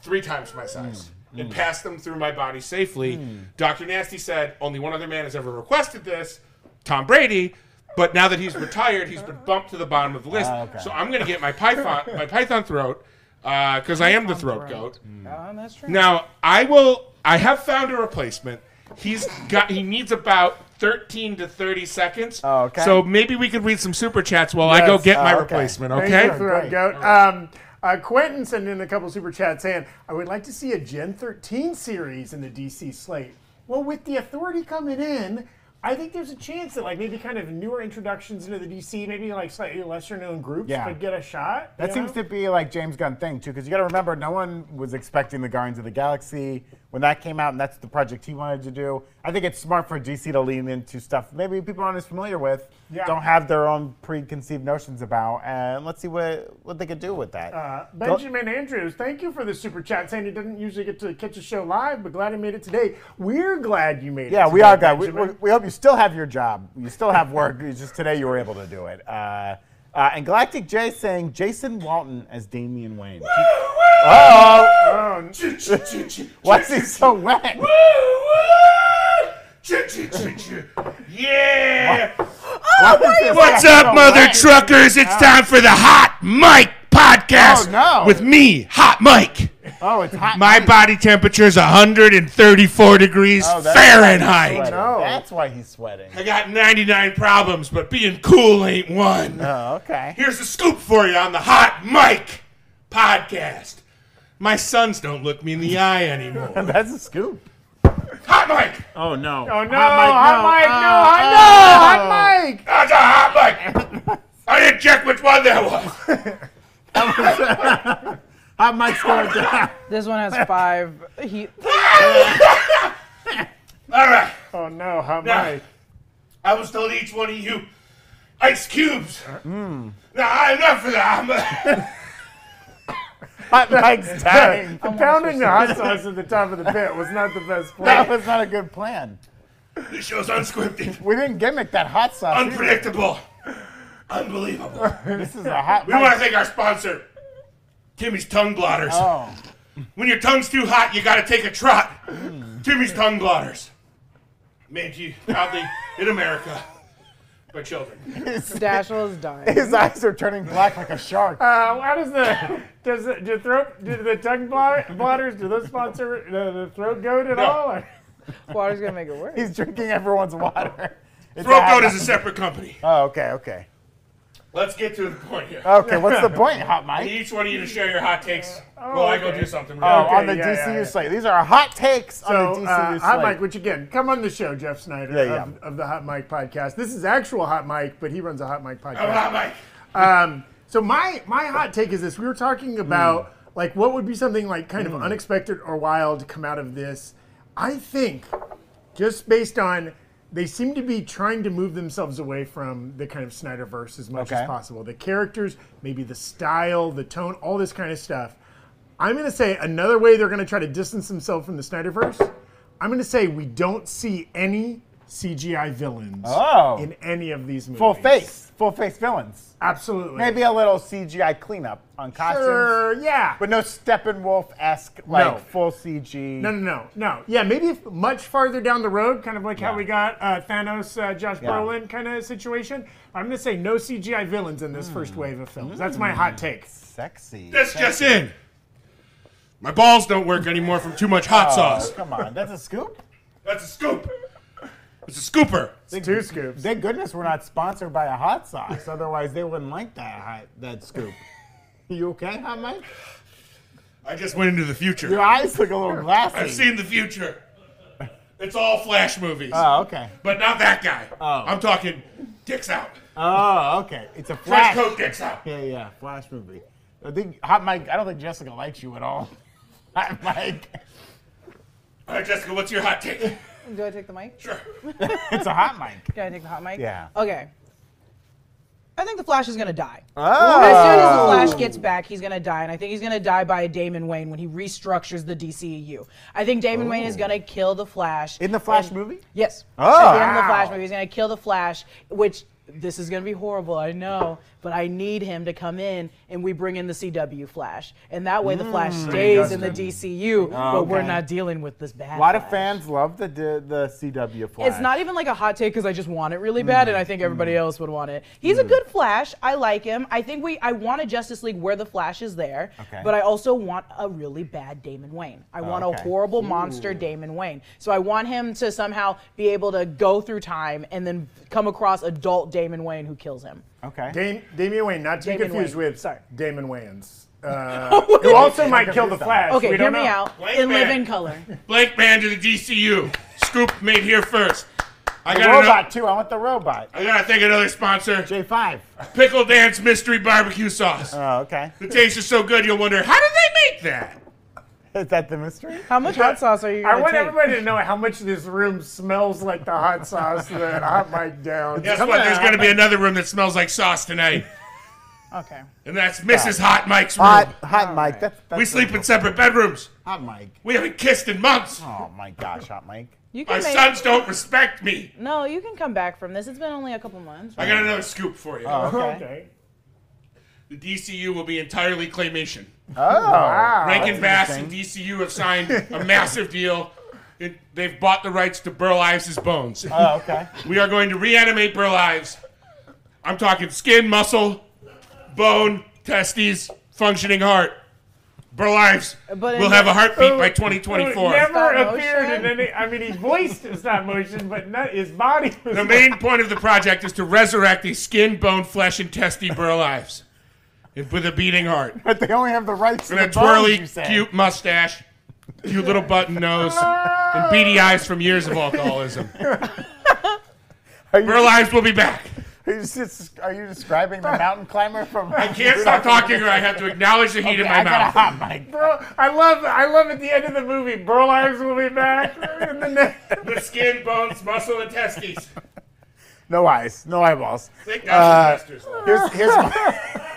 three times my size mm, and mm. pass them through my body safely. Mm. Doctor Nasty said only one other man has ever requested this, Tom Brady, but now that he's retired, he's been bumped to the bottom of the list. Uh, okay. So I'm going to get my python, my python throat, because uh, I am the throat goat. Mm. Uh, that's true. Now, I will. I have found a replacement. He's got. He needs about thirteen to thirty seconds. Oh, okay. So maybe we could read some super chats while yes. I go get oh, my okay. replacement. Okay. Thank you, um, uh, Quentin sent in a couple super chats saying, "I would like to see a Gen thirteen series in the D C slate." Well, with the Authority coming in, I think there's a chance that like maybe kind of newer introductions into the D C, maybe like slightly lesser known groups yeah. could get a shot. That seems know? to be like James Gunn thing too, because you got to remember, no one was expecting the Guardians of the Galaxy when that came out, and that's the project he wanted to do. I think it's smart for D C to lean into stuff maybe people aren't as familiar with, yeah. don't have their own preconceived notions about, and let's see what, what they could do with that. Uh, Benjamin Go Andrews, thank you for the super chat, saying he didn't usually get to catch a show live, but glad he made it today. We're glad you made yeah, it. Yeah, we are glad. We, we hope you still have your job. You still have work. It's just today you were able to do it. Uh, uh, and Galactic J saying Jason Walton as Damian Wayne. Woo! Uh oh! oh. Why is he so wet? Woo, woo. Yeah! What? Oh, what What's up, so mother wet? truckers? It's oh. time for the Hot Mike podcast oh, no. with me, Hot Mike. Oh, it's hot. My body temperature is one hundred thirty-four degrees oh, that's Fahrenheit. Why no. That's why he's sweating. I got ninety-nine problems, but being cool ain't one. Oh, okay. Here's a scoop for you on the Hot Mike. podcast. My sons don't look me in the eye anymore. That's a scoop. Hot Mike! Oh, no. Oh, no. Hot Mike, no. Hot Mike, no. Uh, no. Hot Mike. That's a Hot Mike. I didn't check which one that was. That was Hot Mike scored down. This one has five. He... All right. Oh, no. Hot now, Mike. I was telling each one of you ice cubes. Mm. Now, enough of that. Hot Mike's dying. The pounding the hot sauce at the top of the pit was not the best plan. That was not a good plan. This show's unscripted. We didn't gimmick that hot sauce. Unpredictable. Either. Unbelievable. This is a hot. We Mike. want to thank our sponsor, Timmy's Tongue Blotters. Oh. When your tongue's too hot, you got to take a trot. Mm. Timmy's Tongue Blotters. Made you proudly in America. By children. Dashel is dying. His eyes are turning black like a shark. Uh, how does the does the, do throat do the tongue blotters do those sponsor the, the throat goat at no. all? Or? Water's gonna make it worse. He's drinking everyone's water. It's throat goat is a separate company. Oh, okay, okay. Let's get to the point here. Okay, what's the point, Hot Mike? I need each one of you to share your hot takes. Oh, well, okay. I go do something. Really oh, okay, on the yeah, D C U yeah, yeah. slate. These are hot takes so, on the D C U uh, slate. Hot Mike, which again, come on the show, Jeff Snyder yeah, yeah. Of, of the Hot Mike podcast. This is actual Hot Mike, but he runs a Hot Mike podcast. I'm Hot Mike. Um, so my my hot take is this: we were talking about mm. like what would be something like kind mm. of unexpected or wild to come out of this. I think just based on. They seem to be trying to move themselves away from the kind of Snyderverse as much okay. as possible. The characters, maybe the style, the tone, all this kind of stuff. I'm going to say another way they're going to try to distance themselves from the Snyderverse, I'm going to say we don't see any C G I villains oh. in any of these movies. Full face. Full face villains. Absolutely. Maybe a little C G I cleanup on costumes. Sure, yeah. But no Steppenwolf-esque, like, no. full C G. No, no, no. No. Yeah, maybe if much farther down the road, kind of like yeah. how we got uh, Thanos, uh, Josh yeah. Brolin kind of situation. I'm going to say no C G I villains in this mm. first wave of films. Mm. That's my hot take. Sexy. That's Sexy. just in. My balls don't work anymore from too much hot oh, sauce. Come on. That's a scoop? That's a scoop. It's a scooper. It's two scoops. Thank goodness we're not sponsored by a hot sauce. Otherwise, they wouldn't like that hot, that scoop. You okay, Hot Mike? I just went into the future. Your eyes look a little glassy. I've seen the future. It's all Flash movies. Oh, okay. But not that guy. Oh. I'm talking dicks out. Oh, okay. It's a Flash. Flash coat dicks out. Yeah, yeah. Flash movie. I think Hot Mike. I don't think Jessica likes you at all. Hot Mike. All right, Jessica. What's your hot take? Do I take the mic? Sure. It's a hot mic. Do I take the hot mic? Yeah. Okay. I think the Flash is going to die. Oh. As soon as the Flash gets back, he's going to die. And I think he's going to die by Damian Wayne when he restructures the D C E U. I think Damian Ooh. Wayne is going to kill the Flash. In the Flash and, movie? Yes. Oh. At the end of the Flash movie, he's going to kill the Flash, which this is going to be horrible, I know, but I need him to come in and we bring in the C W Flash. And that way the Flash mm, stays in the D C U, okay. but we're not dealing with this bad A lot Flash. Of fans love the the C W Flash. It's not even like a hot take because I just want it really bad mm. and I think everybody mm. else would want it. He's mm. a good Flash. I like him. I think we, I want a Justice League where the Flash is there, okay. but I also want a really bad Damian Wayne. I want okay. a horrible Ooh. monster Damian Wayne. So I want him to somehow be able to go through time and then come across adult Damian Damian Wayne who kills him. Okay. Dame, Damian Wayne, not to be confused Wayne. with Sorry. Damon Wayans, uh, who also might kill the Flash. Okay, we hear don't me know. out. Blank in man. Live in color. Blank man to the D C U. Scoop made here first. I the got robot too. I want the robot. I gotta thank another sponsor. J five. Pickle Dance Mystery Barbecue Sauce. Oh, okay. The taste is so good you'll wonder how did they make that. Is that the mystery? How much hot sauce are you going to I want take? everybody to know how much this room smells like the hot sauce that Hot Mike down. Guess what? There's going to be another room that smells like sauce tonight. Okay. And that's Missus Yeah. Hot Mike's room. Hot, hot Mike. Right. That's, that's we sleep in separate bedrooms. Hot Mike. We haven't kissed in months. Oh, my gosh, Hot Mike. You can my make... sons don't respect me. No, you can come back from this. It's been only a couple months. Right? I got another scoop for you. Oh, okay. okay. The D C U will be entirely claymation. Oh, wow. Rankin Bass and D C U have signed a massive deal. It, they've bought the rights to Burl Ives' bones. Oh, okay. We are going to reanimate Burl Ives. I'm talking skin, muscle, bone, testes, functioning heart. Burl Ives will have a heartbeat by twenty twenty-four. Never appeared in any, I mean, he voiced stop motion, but not, his body was... The main point of the project is to resurrect a skin, bone, flesh, and testy Burl Ives. with a beating heart. But they only have the rights and to the twirly, bones, you cute mustache, cute little button nose, and beady eyes from years of alcoholism. Your lives will be back. Are you, just, are you describing the mountain climber from? I can't stop talking, or I have to acknowledge the heat okay, in my I mouth. Got a hot mic. Bro, I love, I love at the end of the movie, Burl Ives will be back. In the, the skin, bones, muscle, and testes. No eyes, no eyeballs. Thank God for uh, here's, here's, my,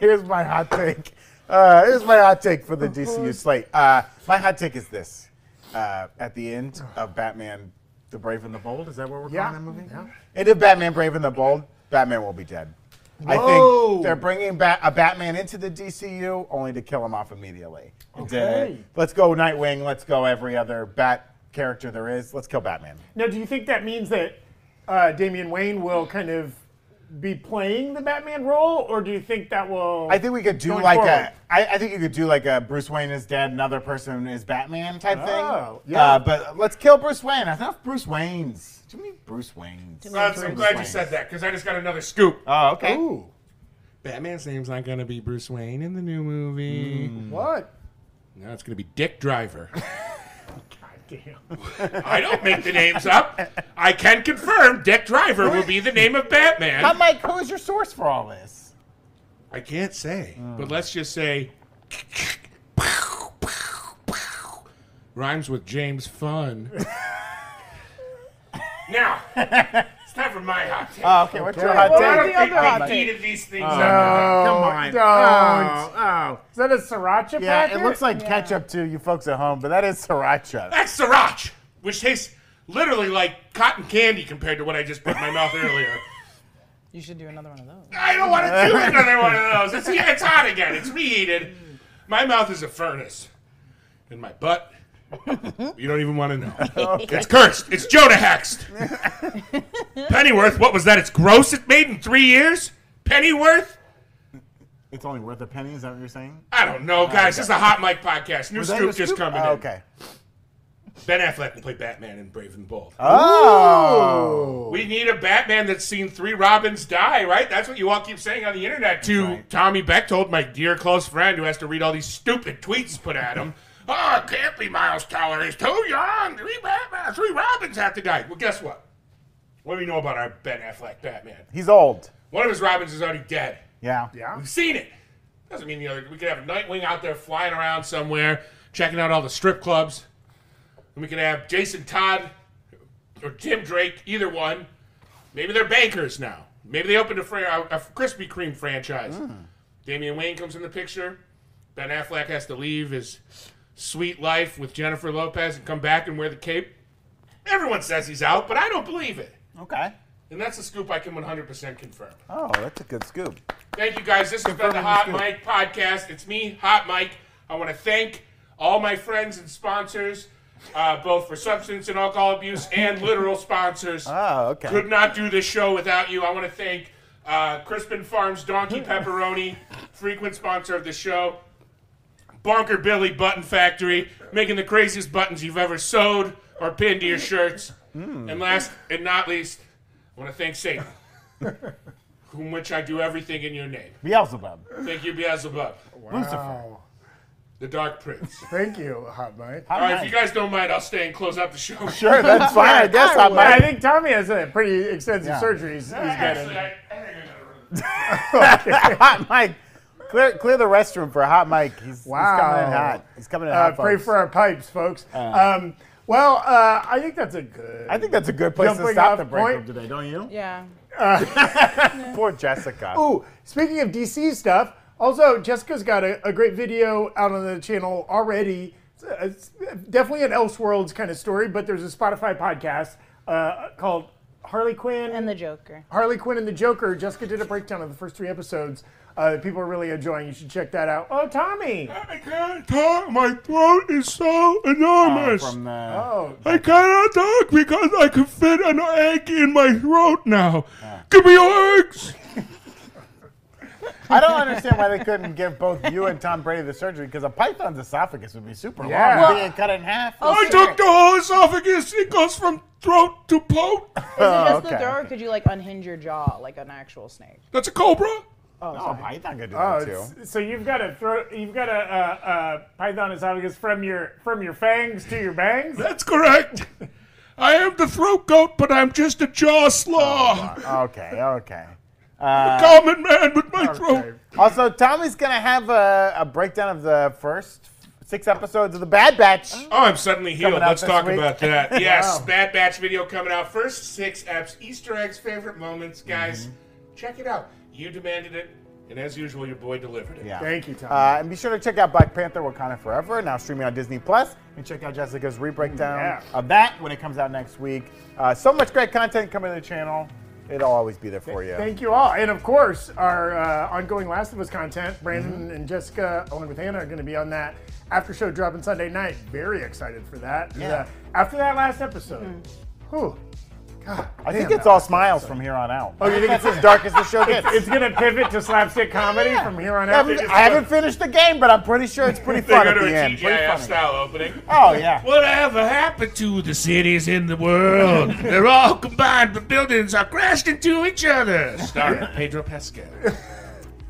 here's my hot take. Uh, here's my hot take for the D C U slate. Uh, my hot take is this: uh, at the end of Batman. The Brave and the Bold, is that what we're yeah. calling that movie? Yeah. And if Batman Brave and the Bold, Batman will be dead. Whoa. I think they're bringing back a Batman into the D C U only to kill him off immediately. Okay. Uh, let's go Nightwing. Let's go every other Bat character there is. Let's kill Batman. Now, do you think that means that uh, Damian Wayne will kind of be playing the Batman role, or do you think that will? I think we could do like forward? a. I, I think you could do like a Bruce Wayne is dead, another person is Batman type oh, thing. Oh, yeah. Uh, but let's kill Bruce Wayne. I thought Bruce Wayne's. Too many Bruce Wayne's. Uh, Bruce I'm glad Wayne's. you said that because I just got another scoop. Oh, okay. Ooh. Batman's name's not gonna be Bruce Wayne in the new movie. Mm. What? No, it's gonna be Dick Driver. I don't make the names up. I can confirm Dick Driver will be the name of Batman. I'm like, who is your source for all this? I can't say, mm. but let's just say rhymes with James Fun. Now, it's time for my hot take. Oh, okay, what's okay. your hot well, take? I don't the think other we needed these things. Oh, up. Come on. Don't. Oh, oh. Is that a sriracha yeah, packet? It looks like yeah. ketchup to you folks at home, but that is sriracha. That's sriracha, which tastes literally like cotton candy compared to what I just put in my mouth earlier. You should do another one of those. I don't want to do another one of those. It's, it's hot again. It's reheated. My mouth is a furnace, and my butt... You don't even want to know. Okay. It's cursed. It's Jonah hexed. Pennyworth, what was that? It's gross it made in three years? Pennyworth? It's only worth a penny? Is that what you're saying? I don't know, guys. Oh, okay. This is a Hot Mic podcast. New scoop just coming oh, okay. in. Okay. Ben Affleck will play Batman in Brave and Bold. Oh. Ooh. We need a Batman that's seen three Robins die, right? That's what you all keep saying on the internet. That's to right. Tommy Bechtold, my dear close friend, who has to read all these stupid tweets put at him. Oh, it can't be Miles Teller. He's too young. Three Batman, three Robins have to die. Well, guess what? What do we know about our Ben Affleck Batman? He's old. One of his Robins is already dead. Yeah. Yeah. We've seen it. Doesn't mean the other. We could have Nightwing out there flying around somewhere, checking out all the strip clubs. And we could have Jason Todd or Tim Drake, either one. Maybe they're bankers now. Maybe they opened a, fra a Krispy Kreme franchise. Mm. Damian Wayne comes in the picture. Ben Affleck has to leave his... sweet life with Jennifer Lopez and come back and wear the cape. Everyone says he's out, but I don't believe it. Okay. And that's a scoop I can one hundred percent confirm. Oh, that's a good scoop. Thank you, guys. This confirm has been the Hot Mic podcast. It's me, Hot Mic. I want to thank all my friends and sponsors, uh, both for substance and alcohol abuse and literal sponsors. Oh, okay. Could not do this show without you. I want to thank uh, Crispin Farms Donkey Pepperoni, frequent sponsor of the show. Bonker Billy Button Factory, making the craziest buttons you've ever sewed or pinned to your shirts. Mm. And last and not least, I want to thank Satan, whom which I do everything in your name. Beelzebub. Thank you, Beelzebub. Wow. Lucifer. The Dark Prince. Thank you, Hot Mic. All right, if you guys don't mind, I'll stay and close out the show. Sure, that's fine. That's Hot Mic. I think Tommy has a pretty extensive yeah. surgery he's, he's Actually, I, I think I Hot Mic. Clear, clear the restroom for a Hot Mic. He's, wow. he's coming in hot. He's coming in uh, hot, pray folks. for our pipes, folks. Uh, um, well, uh, I think that's a good... I think that's a good place to stop the break room today, don't you? Yeah. Uh, Poor Jessica. Ooh, speaking of D C stuff, also, Jessica's got a, a great video out on the channel already. It's, a, it's definitely an Elseworlds kind of story, but there's a Spotify podcast uh, called Harley Quinn... And the Joker. Harley Quinn and the Joker. Jessica did a breakdown of the first three episodes. Uh, people are really enjoying. You should check that out. Oh, Tommy! I can't talk. My throat is so enormous. Oh, from the... oh. I cannot talk because I can fit an egg in my throat now. Yeah. Give me your eggs! I don't understand why they couldn't give both you and Tom Brady the surgery because a python's esophagus would be super yeah. long. Well, cut in half. Oh, I sure. took the whole esophagus. It goes from throat to poke. Is it just oh, okay. the throat, or could you like unhinge your jaw like an actual snake? That's a cobra. Oh, no, Python could do oh, that too. So you've got to throw, you've got to uh, uh, Python esophagus from your from your fangs to your bangs. That's correct. I am the throat goat, but I'm just a jaw slaw. Oh, okay, okay. Uh, the common man with my okay. throat. Also, Tommy's gonna have a, a breakdown of the first six episodes of The Bad Batch. Oh, I'm suddenly healed. Let's talk week. about that. Yes, wow. Bad Batch video coming out. First six eps, Easter eggs, favorite moments, guys. Mm-hmm. Check it out. You demanded it, and as usual, your boy delivered it. Yeah. Thank you, Tom. Uh, and be sure to check out Black Panther Wakanda Forever, now streaming on Disney Plus, and check out Jessica's re-breakdown yeah. of that when it comes out next week. Uh, so much great content coming to the channel. It'll always be there for you. Thank you all. And, of course, our uh, ongoing Last of Us content, Brandon mm-hmm. and Jessica, along with Hannah, are going to be on that after show dropping Sunday night. Very excited for that. Yeah. Uh, after that last episode, mm-hmm. whew. God, I think it's all smiles episode. from here on out. Oh, you think it's as dark as the show gets? It's, it's going to pivot to slapstick comedy yeah. from here on out. I, I haven't finished the game, but I'm pretty sure it's pretty fun at the end. They go to a T G I F style opening. Oh, yeah. Whatever happened to the cities in the world? They're all combined, but buildings are crashed into each other. Starring Pedro Pascal.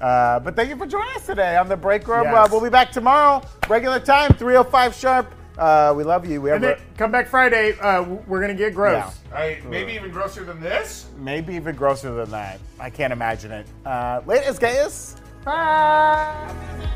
Uh, but thank you for joining us today on The Break Room. Yes. Uh, we'll be back tomorrow, regular time, three oh five sharp. Uh, we love you. We have a... Come back Friday. Uh, we're going to get gross. Yeah. I, maybe even grosser than this? Maybe even grosser than that. I can't imagine it. Uh, latest, guys. Bye.